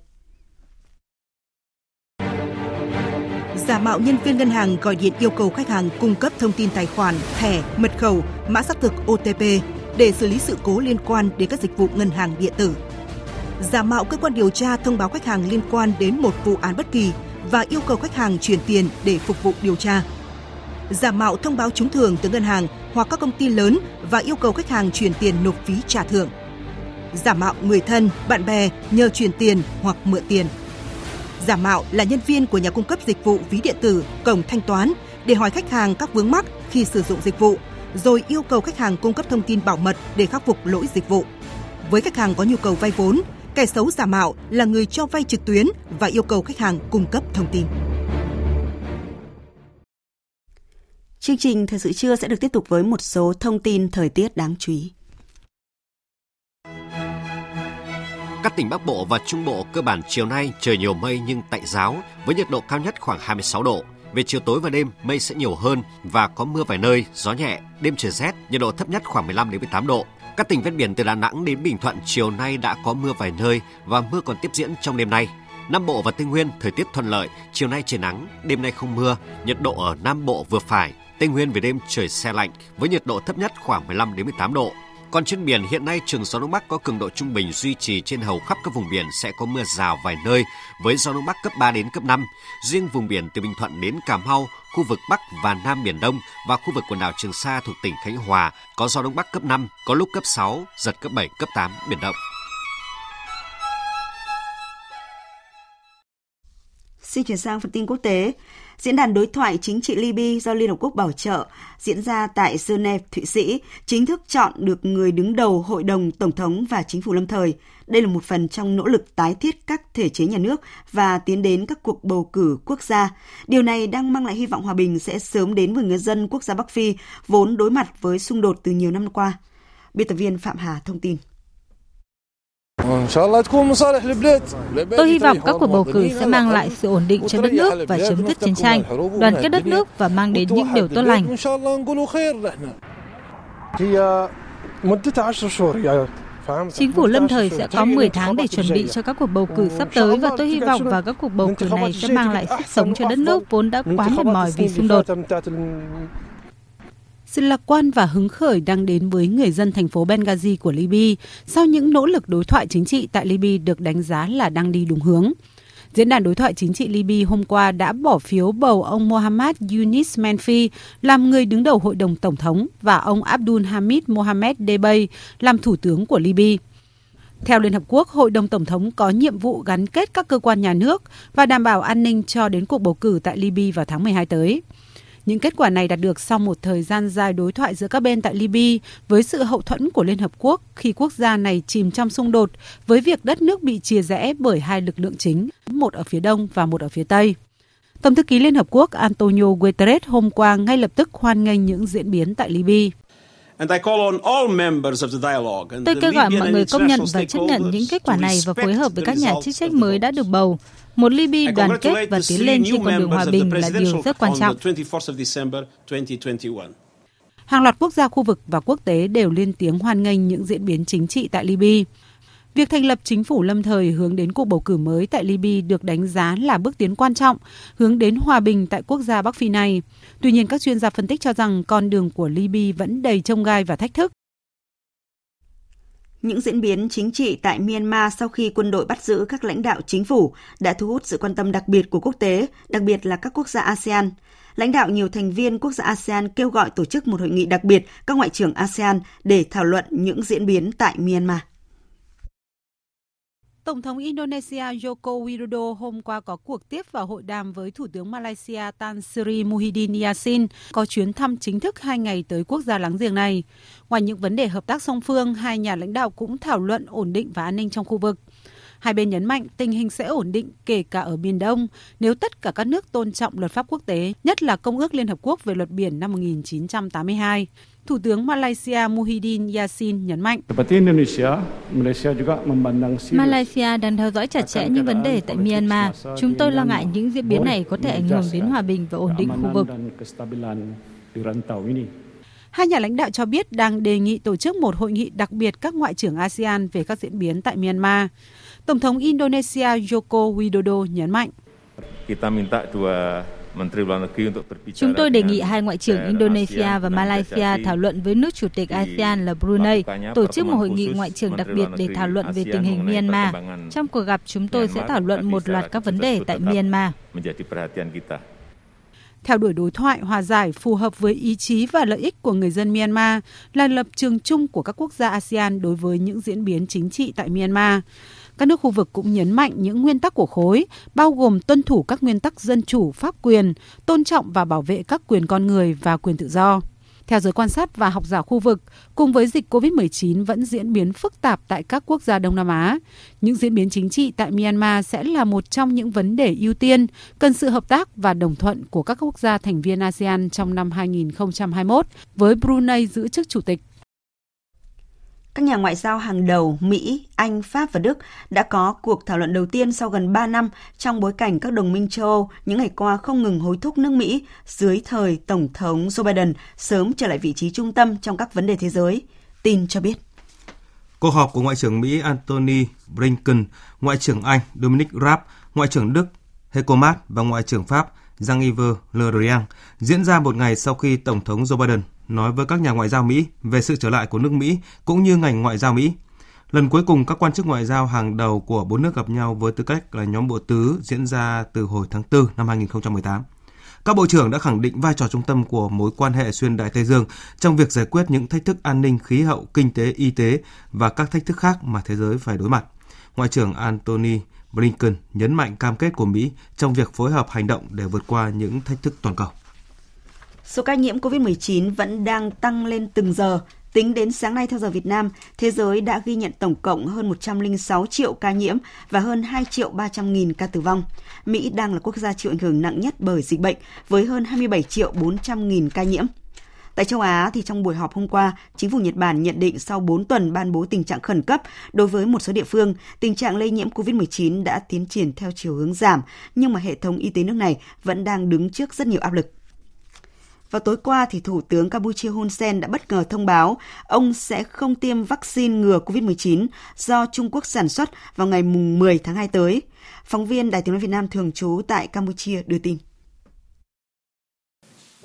Giả mạo nhân viên ngân hàng gọi điện yêu cầu khách hàng cung cấp thông tin tài khoản, thẻ, mật khẩu, mã xác thực O T P để xử lý sự cố liên quan đến các dịch vụ ngân hàng điện tử. Giả mạo cơ quan điều tra thông báo khách hàng liên quan đến một vụ án bất kỳ và yêu cầu khách hàng chuyển tiền để phục vụ điều tra. Giả mạo thông báo trúng thưởng từ ngân hàng hoặc các công ty lớn và yêu cầu khách hàng chuyển tiền nộp phí trả thưởng. Giả mạo người thân, bạn bè nhờ chuyển tiền hoặc mượn tiền. Giả mạo là nhân viên của nhà cung cấp dịch vụ ví điện tử, cổng thanh toán để hỏi khách hàng các vướng mắc khi sử dụng dịch vụ, rồi yêu cầu khách hàng cung cấp thông tin bảo mật để khắc phục lỗi dịch vụ. Với khách hàng có nhu cầu vay vốn, kẻ xấu giả mạo là người cho vay trực tuyến và yêu cầu khách hàng cung cấp thông tin. Chương trình Thời sự trưa sẽ được tiếp tục với một số thông tin thời tiết đáng chú ý. Các tỉnh Bắc Bộ và Trung Bộ cơ bản chiều nay trời nhiều mây nhưng tạnh ráo với nhiệt độ cao nhất khoảng hai mươi sáu độ. Về chiều tối và đêm mây sẽ nhiều hơn và có mưa vài nơi, gió nhẹ, đêm trời rét, nhiệt độ thấp nhất khoảng mười lăm đến mười tám độ. Các tỉnh ven biển từ Đà Nẵng đến Bình Thuận chiều nay đã có mưa vài nơi và mưa còn tiếp diễn trong đêm nay. Nam Bộ và Tây Nguyên thời tiết thuận lợi, chiều nay trời nắng, đêm nay không mưa, nhiệt độ ở Nam Bộ vừa phải, Tây Nguyên về đêm trời se lạnh với nhiệt độ thấp nhất khoảng mười lăm đến mười tám độ. Còn trên biển, hiện nay trường gió Đông Bắc có cường độ trung bình duy trì trên hầu khắp các vùng biển sẽ có mưa rào vài nơi, với gió Đông Bắc cấp ba đến cấp năm. Riêng vùng biển từ Bình Thuận đến Cà Mau, khu vực Bắc và Nam Biển Đông và khu vực quần đảo Trường Sa thuộc tỉnh Khánh Hòa có gió Đông Bắc cấp năm, có lúc cấp sáu, giật cấp bảy, cấp tám, biển động. Xin chuyển sang phần tin quốc tế. Diễn đàn đối thoại chính trị Libya do Liên Hợp Quốc bảo trợ diễn ra tại Geneva, Thụy Sĩ, chính thức chọn được người đứng đầu Hội đồng Tổng thống và Chính phủ lâm thời. Đây là một phần trong nỗ lực tái thiết các thể chế nhà nước và tiến đến các cuộc bầu cử quốc gia. Điều này đang mang lại hy vọng hòa bình sẽ sớm đến với người dân quốc gia Bắc Phi, vốn đối mặt với xung đột từ nhiều năm qua. Biên tập viên Phạm Hà thông tin. Tôi hy vọng các cuộc bầu cử sẽ mang lại sự ổn định cho đất nước và chấm dứt chiến tranh, đoàn kết đất nước và mang đến những điều tốt lành. Chính phủ lâm thời sẽ có mười tháng để chuẩn bị cho các cuộc bầu cử sắp tới và tôi hy vọng vào các cuộc bầu cử này sẽ mang lại sức sống cho đất nước vốn đã quá mệt mỏi vì xung đột. Sự lạc quan và hứng khởi đang đến với người dân thành phố Benghazi của Libya sau những nỗ lực đối thoại chính trị tại Libya được đánh giá là đang đi đúng hướng. Diễn đàn đối thoại chính trị Libya hôm qua đã bỏ phiếu bầu ông Mohamed Yunis Menfi làm người đứng đầu Hội đồng Tổng thống và ông Abdul Hamid Mohamed Debay làm Thủ tướng của Libya. Theo Liên Hợp Quốc, Hội đồng Tổng thống có nhiệm vụ gắn kết các cơ quan nhà nước và đảm bảo an ninh cho đến cuộc bầu cử tại Libya vào tháng mười hai tới. Những kết quả này đạt được sau một thời gian dài đối thoại giữa các bên tại Libya với sự hậu thuẫn của Liên Hợp Quốc khi quốc gia này chìm trong xung đột với việc đất nước bị chia rẽ bởi hai lực lượng chính, một ở phía đông và một ở phía tây. Tổng thư ký Liên Hợp Quốc Antonio Guterres hôm qua ngay lập tức hoan nghênh những diễn biến tại Libya. Tôi kêu gọi mọi người công nhận và chấp nhận những kết quả này và phối hợp với các nhà chức trách mới đã được bầu. Một Libya đoàn kết và tiến lên trên con đường hòa bình là điều rất quan trọng. Hàng loạt quốc gia khu vực và quốc tế đều lên tiếng hoan nghênh những diễn biến chính trị tại Libya. Việc thành lập chính phủ lâm thời hướng đến cuộc bầu cử mới tại Libya được đánh giá là bước tiến quan trọng, hướng đến hòa bình tại quốc gia Bắc Phi này. Tuy nhiên, các chuyên gia phân tích cho rằng con đường của Libya vẫn đầy chông gai và thách thức. Những diễn biến chính trị tại Myanmar sau khi quân đội bắt giữ các lãnh đạo chính phủ đã thu hút sự quan tâm đặc biệt của quốc tế, đặc biệt là các quốc gia ASEAN. Lãnh đạo nhiều thành viên quốc gia ASEAN kêu gọi tổ chức một hội nghị đặc biệt các ngoại trưởng ASEAN để thảo luận những diễn biến tại Myanmar. Tổng thống Indonesia Joko Widodo hôm qua có cuộc tiếp và hội đàm với Thủ tướng Malaysia Tan Sri Muhyiddin Yassin, có chuyến thăm chính thức hai ngày tới quốc gia láng giềng này. Ngoài những vấn đề hợp tác song phương, hai nhà lãnh đạo cũng thảo luận ổn định và an ninh trong khu vực. Hai bên nhấn mạnh tình hình sẽ ổn định kể cả ở Biển Đông nếu tất cả các nước tôn trọng luật pháp quốc tế, nhất là Công ước Liên Hợp Quốc về luật biển năm một nghìn chín trăm tám mươi hai. Thủ tướng Malaysia Muhyiddin Yassin nhấn mạnh, Malaysia đang theo dõi chặt chẽ những vấn đề tại Myanmar. Chúng tôi lo ngại những diễn biến này có thể ảnh hưởng đến hòa bình và ổn định khu vực. Hai nhà lãnh đạo cho biết đang đề nghị tổ chức một hội nghị đặc biệt các ngoại trưởng ASEAN về các diễn biến tại Myanmar. Tổng thống Indonesia Joko Widodo nhấn mạnh, chúng tôi đề nghị hai ngoại trưởng Indonesia và Malaysia thảo luận với nước chủ tịch ASEAN là Brunei, tổ chức một hội nghị ngoại trưởng đặc biệt để thảo luận về tình hình Myanmar. Trong cuộc gặp, chúng tôi sẽ thảo luận một loạt các vấn đề tại Myanmar. Theo đuổi đối thoại, hòa giải phù hợp với ý chí và lợi ích của người dân Myanmar là lập trường chung của các quốc gia ASEAN đối với những diễn biến chính trị tại Myanmar. Các nước khu vực cũng nhấn mạnh những nguyên tắc của khối, bao gồm tuân thủ các nguyên tắc dân chủ, pháp quyền, tôn trọng và bảo vệ các quyền con người và quyền tự do. Theo giới quan sát và học giả khu vực, cùng với dịch covid mười chín vẫn diễn biến phức tạp tại các quốc gia Đông Nam Á, những diễn biến chính trị tại Myanmar sẽ là một trong những vấn đề ưu tiên, cần sự hợp tác và đồng thuận của các quốc gia thành viên ASEAN trong năm hai nghìn không trăm hai mươi mốt, với Brunei giữ chức chủ tịch. Các nhà ngoại giao hàng đầu Mỹ, Anh, Pháp và Đức đã có cuộc thảo luận đầu tiên sau gần ba năm trong bối cảnh các đồng minh châu Âu những ngày qua không ngừng hối thúc nước Mỹ dưới thời Tổng thống Joe Biden sớm trở lại vị trí trung tâm trong các vấn đề thế giới. Tin cho biết. Cuộc họp của Ngoại trưởng Mỹ Antony Blinken, Ngoại trưởng Anh Dominic Raab, Ngoại trưởng Đức Heiko Maas và Ngoại trưởng Pháp Jean-Yves Le Drian diễn ra một ngày sau khi Tổng thống Joe Biden nói với các nhà ngoại giao Mỹ về sự trở lại của nước Mỹ cũng như ngành ngoại giao Mỹ. Lần cuối cùng các quan chức ngoại giao hàng đầu của bốn nước gặp nhau với tư cách là nhóm bộ tứ diễn ra từ hồi tháng tư năm hai nghìn không trăm mười tám. Các bộ trưởng đã khẳng định vai trò trung tâm của mối quan hệ xuyên Đại Tây Dương trong việc giải quyết những thách thức an ninh, khí hậu, kinh tế, y tế và các thách thức khác mà thế giới phải đối mặt. Ngoại trưởng Antony Blinken nhấn mạnh cam kết của Mỹ trong việc phối hợp hành động để vượt qua những thách thức toàn cầu. Số ca nhiễm covid mười chín vẫn đang tăng lên từng giờ. Tính đến sáng nay theo giờ Việt Nam, thế giới đã ghi nhận tổng cộng hơn một trăm lẻ sáu triệu ca nhiễm và hơn hai triệu ba trăm nghìn ca tử vong. Mỹ đang là quốc gia chịu ảnh hưởng nặng nhất bởi dịch bệnh với hơn hai mươi bảy triệu bốn trăm nghìn ca nhiễm. Tại châu Á, thì trong buổi họp hôm qua, chính phủ Nhật Bản nhận định sau bốn tuần ban bố tình trạng khẩn cấp đối với một số địa phương, tình trạng lây nhiễm covid mười chín đã tiến triển theo chiều hướng giảm, nhưng mà hệ thống y tế nước này vẫn đang đứng trước rất nhiều áp lực. Vào tối qua, thì Thủ tướng Campuchia Hun Sen đã bất ngờ thông báo ông sẽ không tiêm vaccine ngừa covid mười chín do Trung Quốc sản xuất vào ngày mười tháng hai tới. Phóng viên Đài Tiếng Nói Việt Nam thường trú tại Campuchia đưa tin.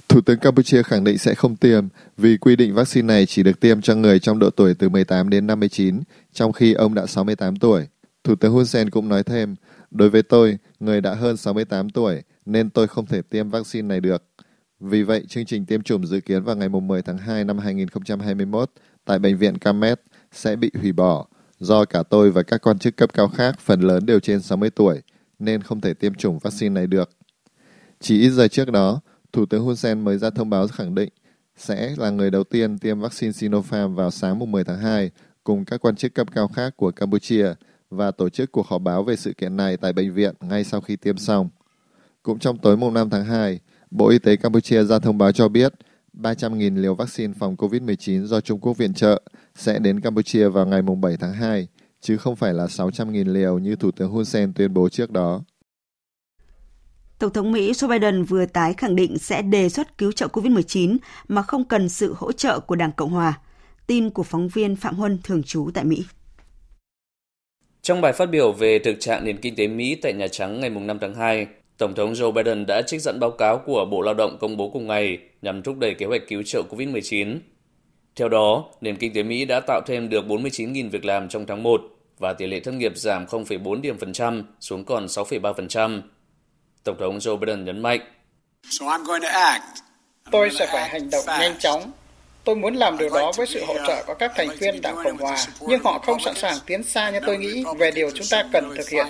Thủ tướng Campuchia khẳng định sẽ không tiêm vì quy định vaccine này chỉ được tiêm cho người trong độ tuổi từ mười tám đến năm mươi chín, trong khi ông đã sáu mươi tám tuổi. Thủ tướng Hun Sen cũng nói thêm, đối với tôi, người đã hơn sáu mươi tám tuổi nên tôi không thể tiêm vaccine này được. Vì vậy, chương trình tiêm chủng dự kiến vào ngày mười tháng hai năm hai nghìn không trăm hai mươi mốt tại Bệnh viện Kamet sẽ bị hủy bỏ do cả tôi và các quan chức cấp cao khác phần lớn đều trên sáu mươi tuổi nên không thể tiêm chủng vaccine này được. Chỉ ít giờ trước đó, Thủ tướng Hun Sen mới ra thông báo khẳng định sẽ là người đầu tiên tiêm vaccine Sinopharm vào sáng mười tháng hai cùng các quan chức cấp cao khác của Campuchia và tổ chức cuộc họp báo về sự kiện này tại bệnh viện ngay sau khi tiêm xong. Cũng trong tối năm tháng hai, Bộ Y tế Campuchia ra thông báo cho biết ba trăm nghìn liều vaccine phòng covid mười chín do Trung Quốc viện trợ sẽ đến Campuchia vào ngày bảy tháng hai, chứ không phải là sáu trăm nghìn liều như Thủ tướng Hun Sen tuyên bố trước đó. Tổng thống Mỹ Joe Biden vừa tái khẳng định sẽ đề xuất cứu trợ covid mười chín mà không cần sự hỗ trợ của Đảng Cộng Hòa. Tin của phóng viên Phạm Huân thường trú tại Mỹ. Trong bài phát biểu về thực trạng nền kinh tế Mỹ tại Nhà Trắng ngày năm tháng hai, Tổng thống Joe Biden đã trích dẫn báo cáo của Bộ Lao động công bố cùng ngày nhằm thúc đẩy kế hoạch cứu trợ covid mười chín. Theo đó, nền kinh tế Mỹ đã tạo thêm được bốn mươi chín nghìn việc làm trong tháng một và tỷ lệ thất nghiệp giảm không phẩy bốn điểm phần trăm xuống còn sáu phẩy ba phần trăm. Tổng thống Joe Biden nhấn mạnh, tôi sẽ phải hành động nhanh chóng. Tôi muốn làm điều đó với sự hỗ trợ của các thành viên Đảng Cộng Hòa, nhưng họ không sẵn sàng tiến xa như tôi nghĩ về điều chúng ta cần thực hiện.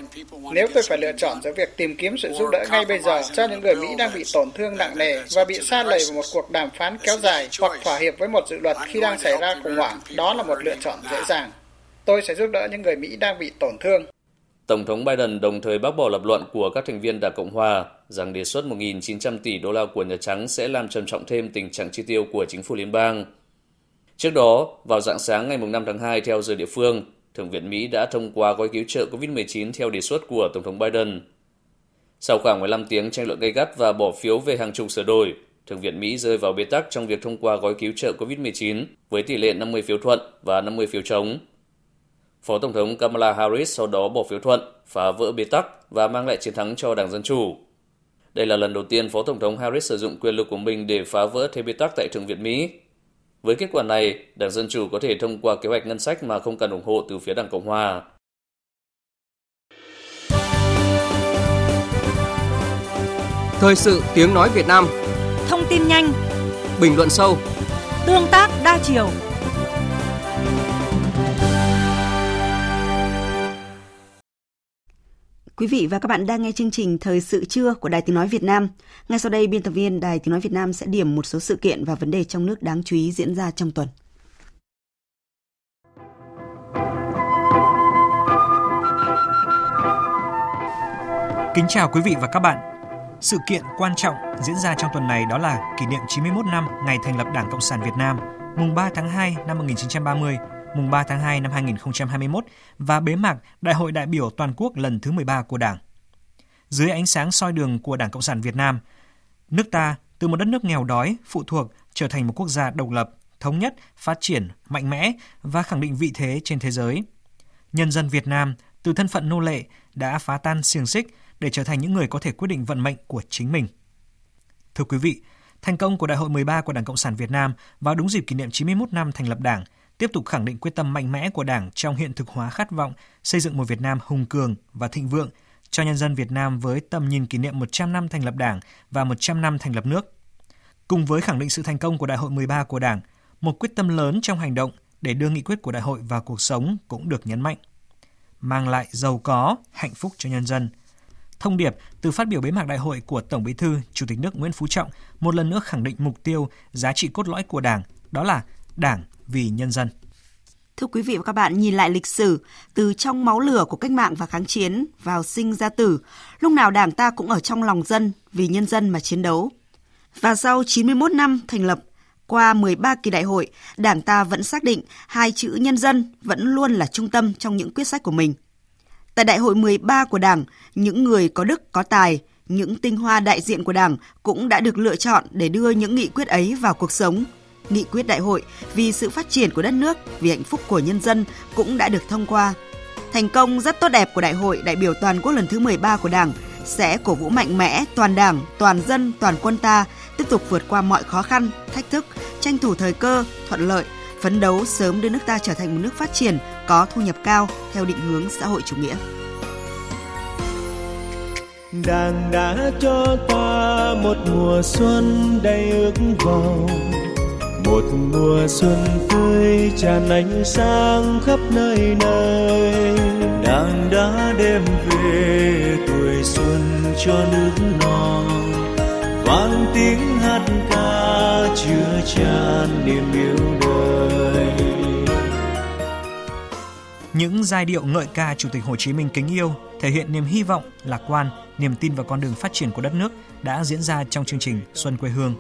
Nếu tôi phải lựa chọn giữa việc tìm kiếm sự giúp đỡ ngay bây giờ cho những người Mỹ đang bị tổn thương nặng nề và bị sa lầy vào một cuộc đàm phán kéo dài hoặc thỏa hiệp với một dự luật khi đang xảy ra khủng hoảng, đó là một lựa chọn dễ dàng. Tôi sẽ giúp đỡ những người Mỹ đang bị tổn thương. Tổng thống Biden đồng thời bác bỏ lập luận của các thành viên Đảng Cộng Hòa rằng đề xuất một nghìn chín trăm tỷ đô la của Nhà Trắng sẽ làm trầm trọng thêm tình trạng chi tiêu của chính phủ liên bang. Trước đó, vào rạng sáng ngày năm tháng hai theo giờ địa phương, Thượng viện Mỹ đã thông qua gói cứu trợ covid mười chín theo đề xuất của Tổng thống Biden. Sau khoảng mười lăm tiếng tranh luận gay gắt và bỏ phiếu về hàng chục sửa đổi, Thượng viện Mỹ rơi vào bế tắc trong việc thông qua gói cứu trợ covid mười chín với tỷ lệ năm mươi phiếu thuận và năm mươi phiếu chống. Phó Tổng thống Kamala Harris sau đó bỏ phiếu thuận, phá vỡ bế tắc và mang lại chiến thắng cho Đảng Dân Chủ. Đây là lần đầu tiên Phó Tổng thống Harris sử dụng quyền lực của mình để phá vỡ thế bế tắc tại Thượng viện Mỹ. Với kết quả này, Đảng Dân Chủ có thể thông qua kế hoạch ngân sách mà không cần ủng hộ từ phía Đảng Cộng Hòa. Thời sự tiếng nói Việt Nam. Thông tin nhanh, bình luận sâu, tương tác đa chiều. Quý vị và các bạn đang nghe chương trình Thời sự trưa của Đài Tiếng Nói Việt Nam. Ngay sau đây, biên tập viên Đài Tiếng Nói Việt Nam sẽ điểm một số sự kiện và vấn đề trong nước đáng chú ý diễn ra trong tuần. Kính chào quý vị và các bạn. Sự kiện quan trọng diễn ra trong tuần này đó là kỷ niệm chín mươi mốt năm ngày thành lập Đảng Cộng sản Việt Nam, mùng ba tháng hai năm một nghìn chín trăm ba mươi. Mùng ba tháng hai năm hai nghìn không trăm hai mươi mốt và bế mạc Đại hội đại biểu toàn quốc lần thứ mười ba của Đảng. Dưới ánh sáng soi đường của Đảng Cộng sản Việt Nam, nước ta từ một đất nước nghèo đói, phụ thuộc trở thành một quốc gia độc lập, thống nhất, phát triển, mạnh mẽ và khẳng định vị thế trên thế giới. Nhân dân Việt Nam từ thân phận nô lệ đã phá tan xiềng xích để trở thành những người có thể quyết định vận mệnh của chính mình. Thưa quý vị, thành công của Đại hội mười ba của Đảng Cộng sản Việt Nam vào đúng dịp kỷ niệm chín mươi mốt năm thành lập Đảng tiếp tục khẳng định quyết tâm mạnh mẽ của Đảng trong hiện thực hóa khát vọng xây dựng một Việt Nam hùng cường và thịnh vượng cho nhân dân Việt Nam với tầm nhìn kỷ niệm một trăm năm thành lập Đảng và một trăm năm thành lập nước. Cùng với khẳng định sự thành công của Đại hội mười ba của Đảng, một quyết tâm lớn trong hành động để đưa nghị quyết của Đại hội vào cuộc sống cũng được nhấn mạnh. Mang lại giàu có, hạnh phúc cho nhân dân. Thông điệp từ phát biểu bế mạc Đại hội của Tổng Bí thư, Chủ tịch nước Nguyễn Phú Trọng một lần nữa khẳng định mục tiêu, giá trị cốt lõi của Đảng, đó là Đảng vì nhân dân. Thưa quý vị và các bạn, nhìn lại lịch sử, từ trong máu lửa của cách mạng và kháng chiến vào sinh ra tử, lúc nào Đảng ta cũng ở trong lòng dân, vì nhân dân mà chiến đấu. Và sau chín mươi mốt năm thành lập, qua mười ba kỳ đại hội, Đảng ta vẫn xác định hai chữ nhân dân vẫn luôn là trung tâm trong những quyết sách của mình. Tại đại hội mười ba của Đảng, những người có đức, có tài, những tinh hoa đại diện của Đảng cũng đã được lựa chọn để đưa những nghị quyết ấy vào cuộc sống. Nghị quyết đại hội vì sự phát triển của đất nước, vì hạnh phúc của nhân dân cũng đã được thông qua. Thành công rất tốt đẹp của Đại hội đại biểu toàn quốc lần thứ mười ba của Đảng sẽ cổ vũ mạnh mẽ toàn Đảng, toàn dân, toàn quân ta tiếp tục vượt qua mọi khó khăn, thách thức, tranh thủ thời cơ, thuận lợi, phấn đấu sớm đưa nước ta trở thành một nước phát triển, có thu nhập cao theo định hướng xã hội chủ nghĩa. Đảng đã cho ta một mùa xuân đầy ước vọng, một mùa xuân tươi tràn ánh sáng khắp nơi nơi. Đảng đã đem về tuổi xuân cho nước non, vang tiếng hát ca chứa tràn niềm yêu đời. Những giai điệu ngợi ca Chủ tịch Hồ Chí Minh kính yêu thể hiện niềm hy vọng, lạc quan, niềm tin vào con đường phát triển của đất nước đã diễn ra trong chương trình Xuân quê hương.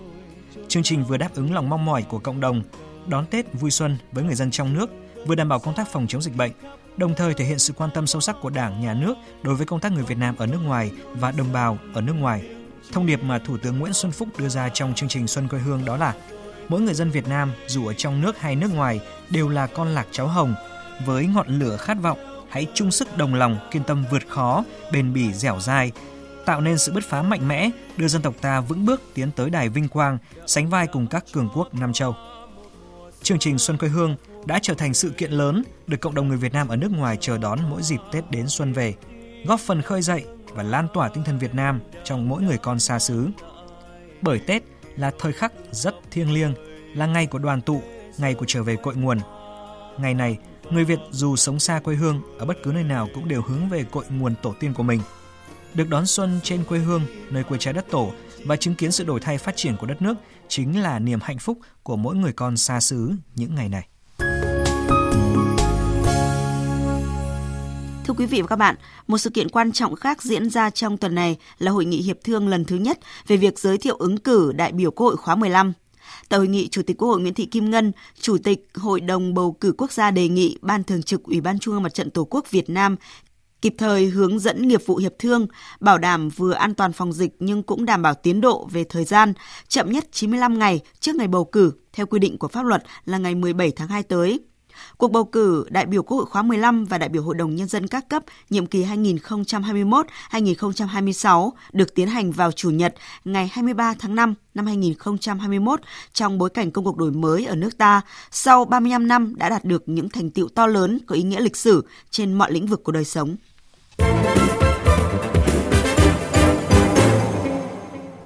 Chương trình vừa đáp ứng lòng mong mỏi của cộng đồng, đón Tết vui xuân với người dân trong nước, vừa đảm bảo công tác phòng chống dịch bệnh, đồng thời thể hiện sự quan tâm sâu sắc của Đảng, Nhà nước đối với công tác người Việt Nam ở nước ngoài và đồng bào ở nước ngoài. Thông điệp mà Thủ tướng Nguyễn Xuân Phúc đưa ra trong chương trình Xuân quê hương đó là mỗi người dân Việt Nam, dù ở trong nước hay nước ngoài, đều là con lạc cháu hồng. Với ngọn lửa khát vọng, hãy chung sức đồng lòng, kiên tâm vượt khó, bền bỉ dẻo dai, tạo nên sự bứt phá mạnh mẽ, đưa dân tộc ta vững bước tiến tới đài vinh quang, sánh vai cùng các cường quốc Nam Châu. Chương trình Xuân quê hương đã trở thành sự kiện lớn được cộng đồng người Việt Nam ở nước ngoài chờ đón mỗi dịp Tết đến xuân về, góp phần khơi dậy và lan tỏa tinh thần Việt Nam trong mỗi người con xa xứ. Bởi Tết là thời khắc rất thiêng liêng, là ngày của đoàn tụ, ngày của trở về cội nguồn. Ngày này, người Việt dù sống xa quê hương, ở bất cứ nơi nào cũng đều hướng về cội nguồn tổ tiên của mình. Được đón xuân trên quê hương, nơi quê trái đất tổ và chứng kiến sự đổi thay phát triển của đất nước chính là niềm hạnh phúc của mỗi người con xa xứ những ngày này. Thưa quý vị và các bạn, một sự kiện quan trọng khác diễn ra trong tuần này là Hội nghị Hiệp thương lần thứ nhất về việc giới thiệu ứng cử đại biểu Quốc hội khóa mười lăm. Tại hội nghị, Chủ tịch Quốc hội Nguyễn Thị Kim Ngân, Chủ tịch Hội đồng Bầu cử Quốc gia đề nghị Ban Thường trực Ủy ban Trung ương Mặt trận Tổ quốc Việt Nam kịp thời hướng dẫn nghiệp vụ hiệp thương, bảo đảm vừa an toàn phòng dịch nhưng cũng đảm bảo tiến độ về thời gian, chậm nhất chín mươi lăm ngày trước ngày bầu cử, theo quy định của pháp luật là ngày mười bảy tháng hai tới. Cuộc bầu cử đại biểu Quốc hội khóa mười lăm và đại biểu Hội đồng Nhân dân các cấp nhiệm kỳ hai nghìn không trăm hai mươi mốt đến hai nghìn không trăm hai mươi sáu được tiến hành vào Chủ nhật ngày hai mươi ba tháng năm năm hai nghìn không trăm hai mươi mốt trong bối cảnh công cuộc đổi mới ở nước ta sau ba mươi lăm năm đã đạt được những thành tựu to lớn có ý nghĩa lịch sử trên mọi lĩnh vực của đời sống.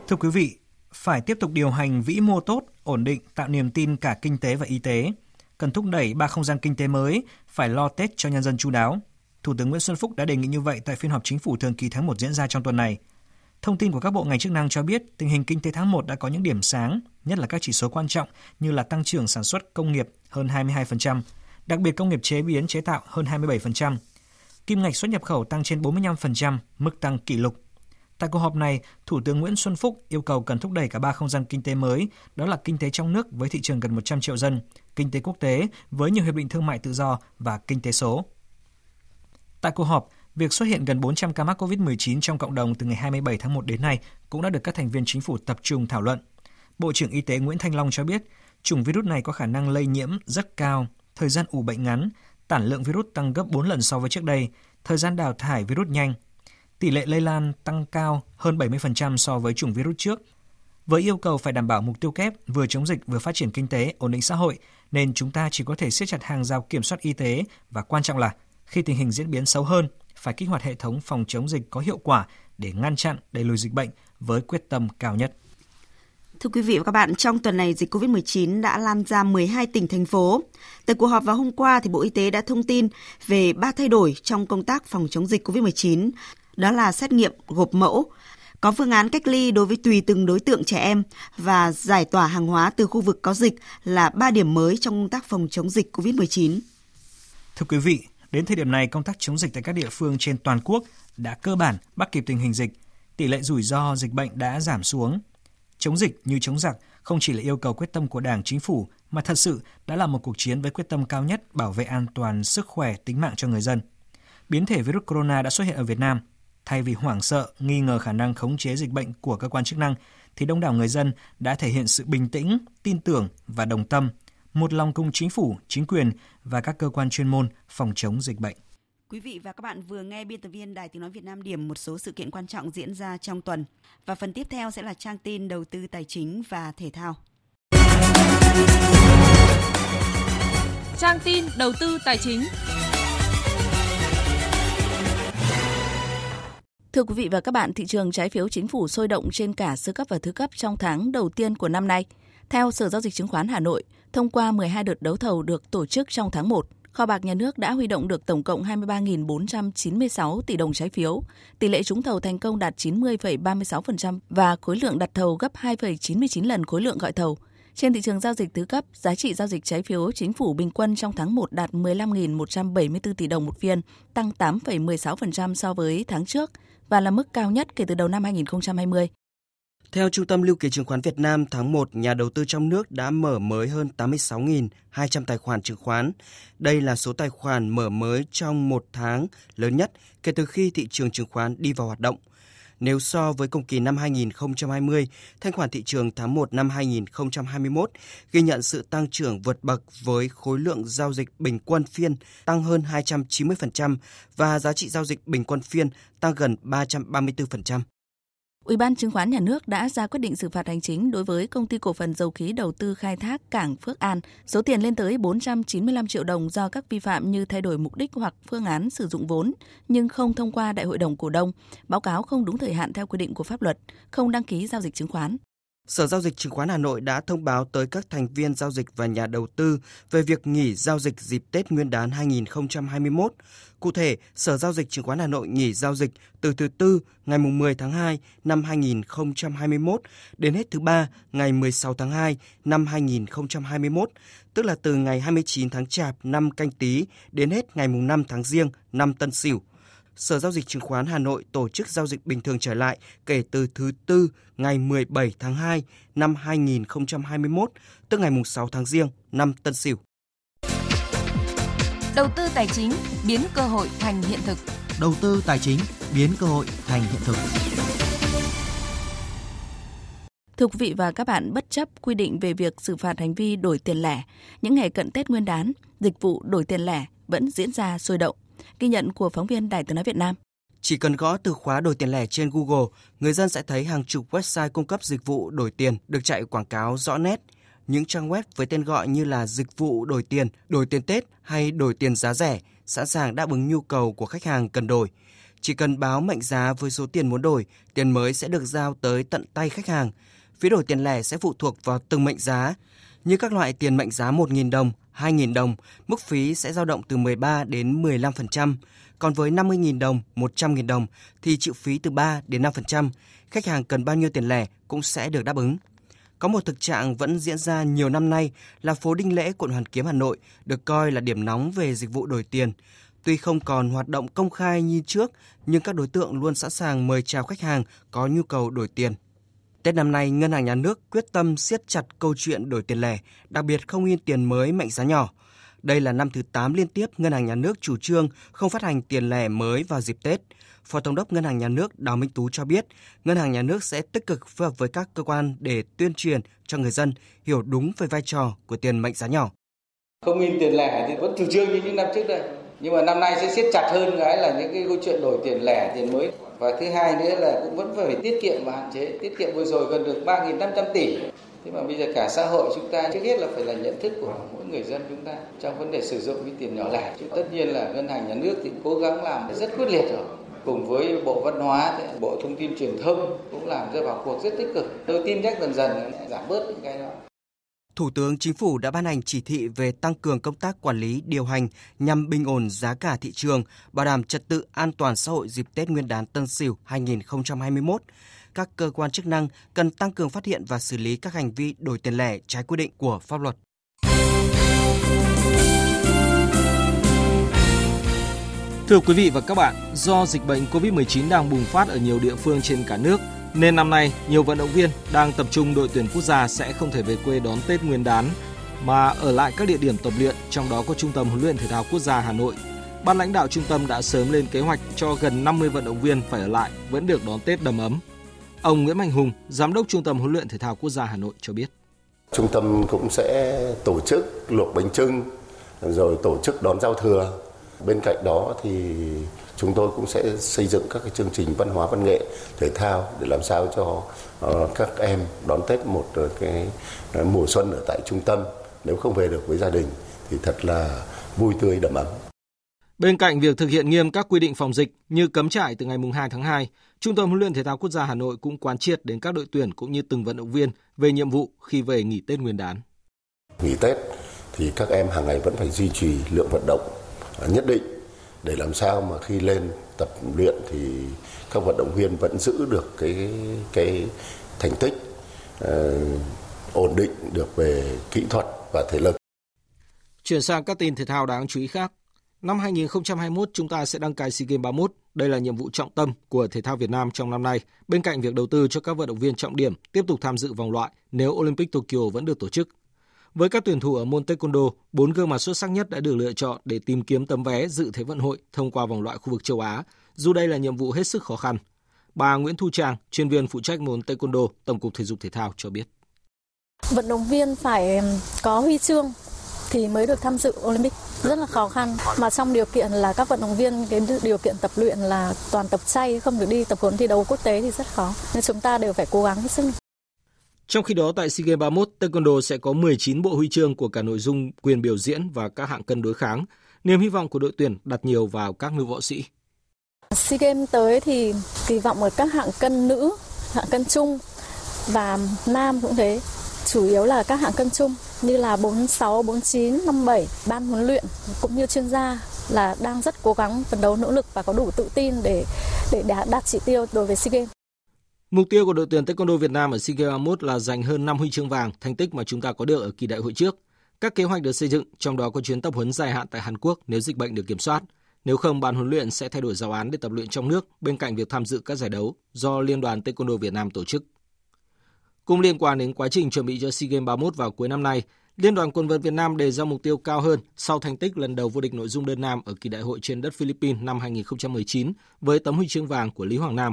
Thưa quý vị, phải tiếp tục điều hành vĩ mô tốt, ổn định, tạo niềm tin cả kinh tế và y tế. Cần thúc đẩy ba không gian kinh tế mới, phải lo Tết cho nhân dân chu đáo. Thủ tướng Nguyễn Xuân Phúc đã đề nghị như vậy tại phiên họp chính phủ thường kỳ tháng một diễn ra trong tuần này. Thông tin của các bộ ngành chức năng cho biết, tình hình kinh tế tháng một đã có những điểm sáng, nhất là các chỉ số quan trọng như là tăng trưởng sản xuất công nghiệp hơn hai mươi hai phần trăm, đặc biệt công nghiệp chế biến chế tạo hơn hai mươi bảy phần trăm. Kim ngạch xuất nhập khẩu tăng trên bốn mươi lăm phần trăm, mức tăng kỷ lục. Tại cuộc họp này, Thủ tướng Nguyễn Xuân Phúc yêu cầu cần thúc đẩy cả ba không gian kinh tế mới, đó là kinh tế trong nước với thị trường gần một trăm triệu dân, kinh tế quốc tế với nhiều hiệp định thương mại tự do và kinh tế số. Tại cuộc họp, việc xuất hiện gần bốn trăm ca mắc covid mười chín trong cộng đồng từ ngày hai mươi bảy tháng một đến nay cũng đã được các thành viên chính phủ tập trung thảo luận. Bộ trưởng Y tế Nguyễn Thanh Long cho biết, chủng virus này có khả năng lây nhiễm rất cao, thời gian ủ bệnh ngắn, tản lượng virus tăng gấp bốn lần so với trước đây, thời gian đào thải virus nhanh. Tỷ lệ lây lan tăng cao hơn bảy mươi phần trăm so với chủng virus trước. Với yêu cầu phải đảm bảo mục tiêu kép vừa chống dịch vừa phát triển kinh tế, ổn định xã hội, nên chúng ta chỉ có thể siết chặt hàng rào kiểm soát y tế và quan trọng là khi tình hình diễn biến xấu hơn, phải kích hoạt hệ thống phòng chống dịch có hiệu quả để ngăn chặn đẩy lùi dịch bệnh với quyết tâm cao nhất. Thưa quý vị và các bạn, trong tuần này dịch covid mười chín đã lan ra mười hai tỉnh thành phố. Tại cuộc họp vào hôm qua thì Bộ Y tế đã thông tin về ba thay đổi trong công tác phòng chống dịch covid mười chín. Đó là xét nghiệm gộp mẫu, có phương án cách ly đối với tùy từng đối tượng trẻ em và giải tỏa hàng hóa từ khu vực có dịch là ba điểm mới trong công tác phòng chống dịch covid mười chín. Thưa quý vị, đến thời điểm này, công tác chống dịch tại các địa phương trên toàn quốc đã cơ bản bắt kịp tình hình dịch, tỷ lệ rủi ro dịch bệnh đã giảm xuống. Chống dịch như chống giặc không chỉ là yêu cầu quyết tâm của Đảng, Chính phủ, mà thật sự đã là một cuộc chiến với quyết tâm cao nhất bảo vệ an toàn, sức khỏe, tính mạng cho người dân. Biến thể virus corona đã xuất hiện ở Việt Nam. Thay vì hoảng sợ, nghi ngờ khả năng khống chế dịch bệnh của cơ quan chức năng, thì đông đảo người dân đã thể hiện sự bình tĩnh, tin tưởng và đồng tâm, một lòng cùng chính phủ, chính quyền và các cơ quan chuyên môn phòng chống dịch bệnh. Quý vị và các bạn vừa nghe biên tập viên Đài Tiếng Nói Việt Nam điểm một số sự kiện quan trọng diễn ra trong tuần. Và phần tiếp theo sẽ là trang tin đầu tư tài chính và thể thao. Trang tin đầu tư tài chính. Thưa quý vị và các bạn, thị trường trái phiếu chính phủ sôi động trên cả sơ cấp và thứ cấp trong tháng đầu tiên của năm nay. Theo Sở Giao dịch Chứng khoán Hà Nội, thông qua mười hai đợt đấu thầu được tổ chức trong tháng một, Kho bạc Nhà nước đã huy động được tổng cộng hai mươi ba nghìn bốn trăm chín mươi sáu tỷ đồng trái phiếu. Tỷ lệ trúng thầu thành công đạt chín mươi phẩy ba mươi sáu phần trăm và khối lượng đặt thầu gấp hai phẩy chín mươi chín lần khối lượng gọi thầu. Trên thị trường giao dịch thứ cấp, giá trị giao dịch trái phiếu chính phủ bình quân trong tháng một đạt mười lăm nghìn một trăm bảy mươi tư tỷ đồng một viên, tăng tám phẩy mười sáu phần trăm so với tháng trước và là mức cao nhất kể từ đầu năm hai nghìn không trăm hai mươi. Theo Trung tâm Lưu ký Chứng khoán Việt Nam, tháng một, nhà đầu tư trong nước đã mở mới hơn tám mươi sáu nghìn hai trăm tài khoản chứng khoán. Đây là số tài khoản mở mới trong một tháng lớn nhất kể từ khi thị trường chứng khoán đi vào hoạt động. Nếu so với cùng kỳ năm hai nghìn không trăm hai mươi, thanh khoản thị trường tháng một năm hai nghìn không trăm hai mươi mốt ghi nhận sự tăng trưởng vượt bậc với khối lượng giao dịch bình quân phiên tăng hơn hai trăm chín mươi phần trăm và giá trị giao dịch bình quân phiên tăng gần ba trăm ba mươi tư phần trăm. Ủy ban Chứng khoán Nhà nước đã ra quyết định xử phạt hành chính đối với Công ty Cổ phần Dầu khí Đầu tư Khai thác Cảng Phước An, số tiền lên tới bốn trăm chín mươi lăm triệu đồng do các vi phạm như thay đổi mục đích hoặc phương án sử dụng vốn, nhưng không thông qua Đại hội đồng Cổ đông, báo cáo không đúng thời hạn theo quy định của pháp luật, không đăng ký giao dịch chứng khoán. Sở Giao dịch Chứng khoán Hà Nội đã thông báo tới các thành viên giao dịch và nhà đầu tư về việc nghỉ giao dịch dịp Tết Nguyên đán hai nghìn không trăm hai mươi mốt. Cụ thể, Sở Giao dịch Chứng khoán Hà Nội nghỉ giao dịch từ thứ Tư ngày mười tháng hai năm hai nghìn không trăm hai mươi mốt đến hết thứ Ba ngày mười sáu tháng hai năm hai nghìn không trăm hai mươi mốt, tức là từ ngày hai mươi chín tháng Chạp năm Canh Tý đến hết ngày năm tháng Giêng năm Tân Sửu. Sở Giao dịch Chứng khoán Hà Nội tổ chức giao dịch bình thường trở lại kể từ thứ Tư ngày mười bảy tháng hai năm hai nghìn không trăm hai mươi mốt, tức ngày sáu tháng Giêng năm Tân Sửu. Đầu tư tài chính biến cơ hội thành hiện thực. Đầu tư tài chính biến cơ hội thành hiện thực. Thưa quý vị và các bạn, bất chấp quy định về việc xử phạt hành vi đổi tiền lẻ, những ngày cận Tết Nguyên đán, dịch vụ đổi tiền lẻ vẫn diễn ra sôi động. Ghi nhận của phóng viên Đài Tiếng nói Việt Nam. Chỉ cần gõ từ khóa đổi tiền lẻ trên Google, người dân sẽ thấy hàng chục website cung cấp dịch vụ đổi tiền được chạy quảng cáo rõ nét. Những trang web với tên gọi như là dịch vụ đổi tiền, đổi tiền Tết hay đổi tiền giá rẻ sẵn sàng đáp ứng nhu cầu của khách hàng cần đổi. Chỉ cần báo mệnh giá với số tiền muốn đổi, tiền mới sẽ được giao tới tận tay khách hàng. Phí đổi tiền lẻ sẽ phụ thuộc vào từng mệnh giá, như các loại tiền mệnh giá một nghìn đồng, hai nghìn đồng, mức phí sẽ dao động từ mười ba đến mười lăm phần trăm. Còn với năm mươi nghìn đồng, một trăm nghìn đồng thì chịu phí từ ba đến năm phần trăm. Khách hàng cần bao nhiêu tiền lẻ cũng sẽ được đáp ứng. Có một thực trạng vẫn diễn ra nhiều năm nay là phố Đinh Lễ, quận Hoàn Kiếm, Hà Nội được coi là điểm nóng về dịch vụ đổi tiền. Tuy không còn hoạt động công khai như trước, nhưng các đối tượng luôn sẵn sàng mời chào khách hàng có nhu cầu đổi tiền. Tết năm nay, Ngân hàng Nhà nước quyết tâm siết chặt câu chuyện đổi tiền lẻ, đặc biệt không in tiền mới mệnh giá nhỏ. Đây là năm thứ tám liên tiếp Ngân hàng Nhà nước chủ trương không phát hành tiền lẻ mới vào dịp Tết. Phó Thống đốc Ngân hàng Nhà nước Đào Minh Tú cho biết, Ngân hàng Nhà nước sẽ tích cực phối hợp với các cơ quan để tuyên truyền cho người dân hiểu đúng về vai trò của tiền mệnh giá nhỏ. Không in tiền lẻ thì vẫn chủ trương như những năm trước đây, nhưng mà năm nay sẽ siết chặt hơn cái là những cái câu chuyện đổi tiền lẻ, tiền mới. Và thứ hai nữa là cũng vẫn phải tiết kiệm và hạn chế. Tiết kiệm vừa rồi gần được ba nghìn năm trăm tỷ. Thế mà bây giờ cả xã hội chúng ta trước hết là phải là nhận thức của mỗi người dân chúng ta trong vấn đề sử dụng cái tiền nhỏ lẻ. Chứ tất nhiên là Ngân hàng Nhà nước thì cố gắng làm rất quyết liệt rồi. Cùng với Bộ Văn hóa, Bộ Thông tin Truyền thông cũng làm ra vào cuộc rất tích cực. Tôi tin chắc dần dần giảm bớt những cái đó. Thủ tướng Chính phủ đã ban hành chỉ thị về tăng cường công tác quản lý, điều hành nhằm bình ổn giá cả thị trường, bảo đảm trật tự an toàn xã hội dịp Tết Nguyên đán Tân Sửu hai nghìn không trăm hai mươi mốt. Các cơ quan chức năng cần tăng cường phát hiện và xử lý các hành vi đổi tiền lẻ trái quy định của pháp luật. Thưa quý vị và các bạn, do dịch bệnh covid mười chín đang bùng phát ở nhiều địa phương trên cả nước, nên năm nay, nhiều vận động viên đang tập trung đội tuyển quốc gia sẽ không thể về quê đón Tết Nguyên đán, mà ở lại các địa điểm tập luyện, trong đó có Trung tâm Huấn luyện Thể thao Quốc gia Hà Nội. Ban lãnh đạo trung tâm đã sớm lên kế hoạch cho gần năm mươi vận động viên phải ở lại, vẫn được đón Tết đầm ấm. Ông Nguyễn Mạnh Hùng, Giám đốc Trung tâm Huấn luyện Thể thao Quốc gia Hà Nội cho biết. Trung tâm cũng sẽ tổ chức luộc bánh chưng, rồi tổ chức đón giao thừa. Bên cạnh đó thì chúng tôi cũng sẽ xây dựng các cái chương trình văn hóa, văn nghệ, thể thao để làm sao cho các em đón Tết một cái mùa xuân ở tại trung tâm. Nếu không về được với gia đình thì thật là vui tươi, đầm ấm. Bên cạnh việc thực hiện nghiêm các quy định phòng dịch như cấm trại từ ngày mùng hai tháng hai, Trung tâm Huấn luyện Thể thao Quốc gia Hà Nội cũng quán triệt đến các đội tuyển cũng như từng vận động viên về nhiệm vụ khi về nghỉ Tết Nguyên đán. Nghỉ Tết thì các em hàng ngày vẫn phải duy trì lượng vận động nhất định để làm sao mà khi lên tập luyện thì các vận động viên vẫn giữ được cái cái thành tích uh, ổn định được về kỹ thuật và thể lực. Chuyển sang các tin thể thao đáng chú ý khác. Năm hai nghìn không trăm hai mươi mốt, chúng ta sẽ đăng cai SEA Games ba mươi mốt. Đây là nhiệm vụ trọng tâm của thể thao Việt Nam trong năm nay. Bên cạnh việc đầu tư cho các vận động viên trọng điểm tiếp tục tham dự vòng loại nếu Olympic Tokyo vẫn được tổ chức. Với các tuyển thủ ở môn Taekwondo, bốn gương mặt xuất sắc nhất đã được lựa chọn để tìm kiếm tấm vé dự Thế vận hội thông qua vòng loại khu vực châu Á, dù đây là nhiệm vụ hết sức khó khăn. Bà Nguyễn Thu Trang, chuyên viên phụ trách môn Taekwondo, Tổng cục Thể dục Thể thao cho biết. Vận động viên phải có huy chương thì mới được tham dự Olympic, rất là khó khăn. Mà trong điều kiện là các vận động viên, cái điều kiện tập luyện là toàn tập chay, không được đi tập huấn thi đấu quốc tế thì rất khó. Nên chúng ta đều phải cố gắng hết sức. Trong khi đó, tại SEA Games ba mươi mốt, Taekwondo sẽ có mười chín bộ huy chương của cả nội dung quyền biểu diễn và các hạng cân đối kháng. Niềm hy vọng của đội tuyển đặt nhiều vào các nữ võ sĩ. SEA Games tới thì kỳ vọng ở các hạng cân nữ, hạng cân chung và nam cũng thế. Chủ yếu là các hạng cân chung như là bốn mươi sáu, bốn mươi chín, năm mươi bảy, ban huấn luyện cũng như chuyên gia là đang rất cố gắng phấn đấu nỗ lực và có đủ tự tin để để đạt chỉ tiêu đối với SEA Games. Mục tiêu của đội tuyển Taekwondo Việt Nam ở SEA Games ba mươi mốt là giành hơn năm huy chương vàng, thành tích mà chúng ta có được ở kỳ đại hội trước. Các kế hoạch được xây dựng, trong đó có chuyến tập huấn dài hạn tại Hàn Quốc nếu dịch bệnh được kiểm soát. Nếu không, ban huấn luyện sẽ thay đổi giáo án để tập luyện trong nước bên cạnh việc tham dự các giải đấu do Liên đoàn Taekwondo Việt Nam tổ chức. Cùng liên quan đến quá trình chuẩn bị cho SEA Games ba mươi mốt vào cuối năm nay, Liên đoàn Quần vợt Việt Nam đề ra mục tiêu cao hơn sau thành tích lần đầu vô địch nội dung đơn nam ở kỳ đại hội trên đất Philippines năm hai nghìn không trăm mười chín với tấm huy chương vàng của Lý Hoàng Nam.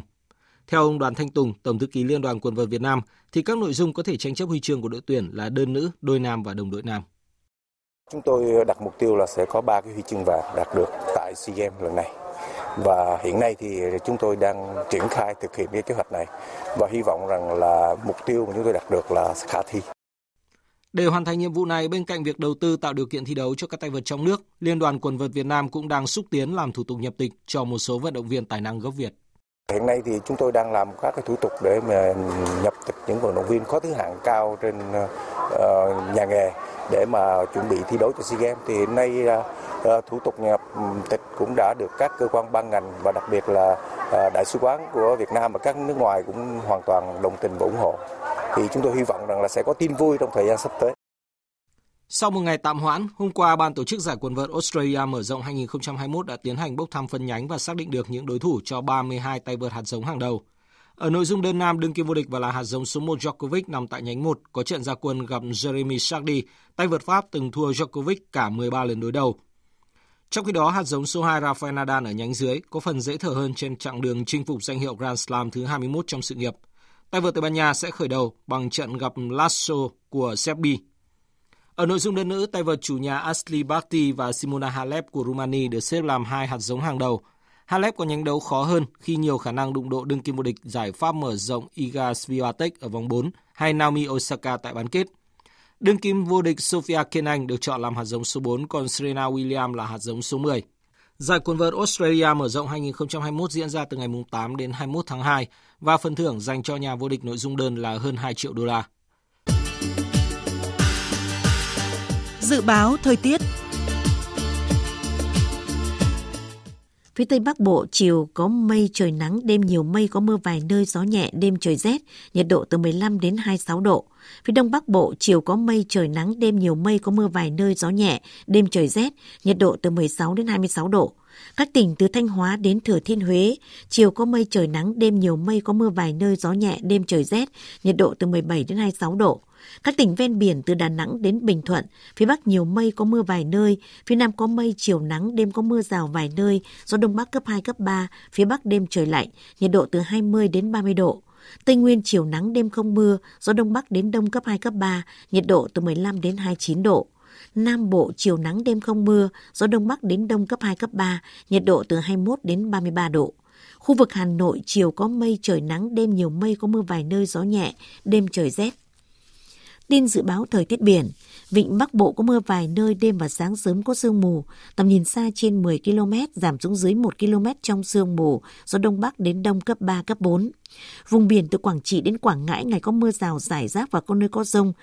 Theo ông Đoàn Thanh Tùng, Tổng thư ký Liên đoàn Quần vợt Việt Nam, thì các nội dung có thể tranh chấp huy chương của đội tuyển là đơn nữ, đôi nam và đồng đội nam. Chúng tôi đặt mục tiêu là sẽ có ba cái huy chương vàng đạt được tại SEA Games lần này. Và hiện nay thì chúng tôi đang triển khai thực hiện cái kế hoạch này và hy vọng rằng là mục tiêu mà chúng tôi đạt được là khả thi. Để hoàn thành nhiệm vụ này, bên cạnh việc đầu tư tạo điều kiện thi đấu cho các tay vợt trong nước, Liên đoàn Quần vợt Việt Nam cũng đang xúc tiến làm thủ tục nhập tịch cho một số vận động viên tài năng gốc Việt. Hiện nay thì chúng tôi đang làm các cái thủ tục để mà nhập tịch những vận động viên có thứ hạng cao trên nhà nghề để mà chuẩn bị thi đấu cho SEA Games. Thì hiện nay thủ tục nhập tịch cũng đã được các cơ quan ban ngành và đặc biệt là đại sứ quán của Việt Nam và các nước ngoài cũng hoàn toàn đồng tình và ủng hộ. Thì chúng tôi hy vọng rằng là sẽ có tin vui trong thời gian sắp tới. Sau một ngày tạm hoãn, hôm qua Ban tổ chức giải quần vợt Australia mở rộng hai nghìn không trăm hai mươi mốt đã tiến hành bốc thăm phân nhánh và xác định được những đối thủ cho ba mươi hai tay vợt hạt giống hàng đầu. Ở nội dung đơn nam, đương kim vô địch và là hạt giống số một Djokovic nằm tại nhánh một, có trận ra quân gặp Jeremy Sardy, tay vợt Pháp từng thua Djokovic cả mười ba lần đối đầu. Trong khi đó, hạt giống số hai Rafael Nadal ở nhánh dưới có phần dễ thở hơn trên chặng đường chinh phục danh hiệu Grand Slam thứ hai mươi mốt trong sự nghiệp. Tay vợt Tây Ban Nha sẽ khởi đầu bằng trận gặp Lasso của Serbia. Ở nội dung đơn nữ, tay vợt chủ nhà Ashley Barty và Simona Halep của Rumania được xếp làm hai hạt giống hàng đầu. Halep có nhánh đấu khó hơn khi nhiều khả năng đụng độ đương kim vô địch giải Pháp mở rộng Iga Swiatek ở vòng bốn hay Naomi Osaka tại bán kết. Đương kim vô địch Sofia Kenin được chọn làm hạt giống số bốn, còn Serena Williams là hạt giống số mười. Giải quần vợt Australia mở rộng hai nghìn không trăm hai mươi mốt diễn ra từ ngày tám đến hai mươi mốt tháng hai và phần thưởng dành cho nhà vô địch nội dung đơn là hơn hai triệu đô la. Dự báo thời tiết. Phía Tây Bắc Bộ, chiều có mây trời nắng, đêm nhiều mây có mưa vài nơi, gió nhẹ, đêm trời rét, nhiệt độ từ mười lăm đến hai mươi sáu độ. Phía Đông Bắc Bộ, chiều có mây trời nắng, đêm nhiều mây có mưa vài nơi, gió nhẹ, đêm trời rét, nhiệt độ từ mười sáu đến hai mươi sáu độ. Các tỉnh từ Thanh Hóa đến Thừa Thiên Huế, chiều có mây trời nắng, đêm nhiều mây có mưa vài nơi, gió nhẹ, đêm trời rét, nhiệt độ từ mười bảy đến hai mươi sáu độ. Các tỉnh ven biển từ Đà Nẵng đến Bình Thuận, phía Bắc nhiều mây có mưa vài nơi, phía Nam có mây chiều nắng, đêm có mưa rào vài nơi, gió Đông Bắc cấp hai, cấp ba, phía Bắc đêm trời lạnh, nhiệt độ từ hai mươi đến ba mươi độ. Tây Nguyên chiều nắng, đêm không mưa, gió Đông Bắc đến Đông cấp hai, cấp ba, nhiệt độ từ mười lăm đến hai mươi chín độ. Nam Bộ chiều nắng, đêm không mưa, gió Đông Bắc đến Đông cấp hai, cấp ba, nhiệt độ từ hai mươi mốt đến ba mươi ba độ. Khu vực Hà Nội chiều có mây trời nắng, đêm nhiều mây có mưa vài nơi, gió nhẹ, đêm trời rét. Tin dự báo thời tiết biển, vịnh Bắc Bộ có mưa vài nơi, đêm và sáng sớm có sương mù, tầm nhìn xa trên mười ki lô mét, giảm xuống dưới một ki lô mét trong sương mù, gió Đông Bắc đến Đông cấp ba, cấp bốn. Vùng biển từ Quảng Trị đến Quảng Ngãi ngày có mưa rào rải rác và có nơi có dông,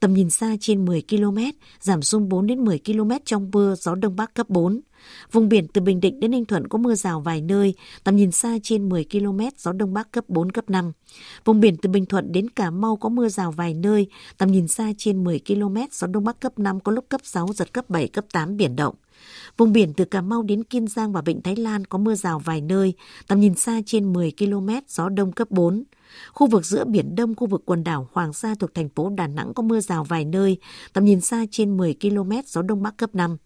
tầm nhìn xa trên mười ki lô mét, giảm xuống bốn đến mười ki lô mét trong mưa, gió Đông Bắc cấp bốn. Vùng biển từ Bình Định đến Ninh Thuận có mưa rào vài nơi, tầm nhìn xa trên mười ki lô mét, gió Đông Bắc cấp bốn, cấp năm. Vùng biển từ Bình Thuận đến Cà Mau có mưa rào vài nơi, tầm nhìn xa trên mười ki lô mét, gió Đông Bắc cấp năm, có lúc cấp sáu, giật cấp bảy, cấp tám, biển động. Vùng biển từ Cà Mau đến Kiên Giang và Vịnh Thái Lan có mưa rào vài nơi, tầm nhìn xa trên mười ki lô mét, gió Đông cấp bốn. Khu vực giữa Biển Đông, khu vực quần đảo Hoàng Sa thuộc thành phố Đà Nẵng có mưa rào vài nơi, tầm nhìn xa trên mười ki lô mét, gió Đông Bắc cấp năm.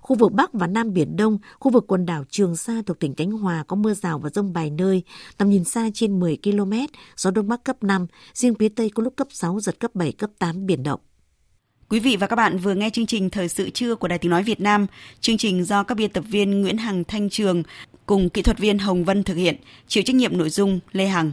Khu vực Bắc và Nam Biển Đông, khu vực quần đảo Trường Sa thuộc tỉnh Khánh Hòa có mưa rào và dông vài nơi, tầm nhìn xa trên mười ki lô mét, gió Đông Bắc cấp năm, riêng phía Tây có lúc cấp sáu, giật cấp bảy, cấp tám, biển động. Quý vị và các bạn vừa nghe chương trình Thời sự trưa của Đài Tiếng Nói Việt Nam. Chương trình do các biên tập viên Nguyễn Hằng, Thanh Trường cùng kỹ thuật viên Hồng Vân thực hiện, chịu trách nhiệm nội dung Lê Hằng.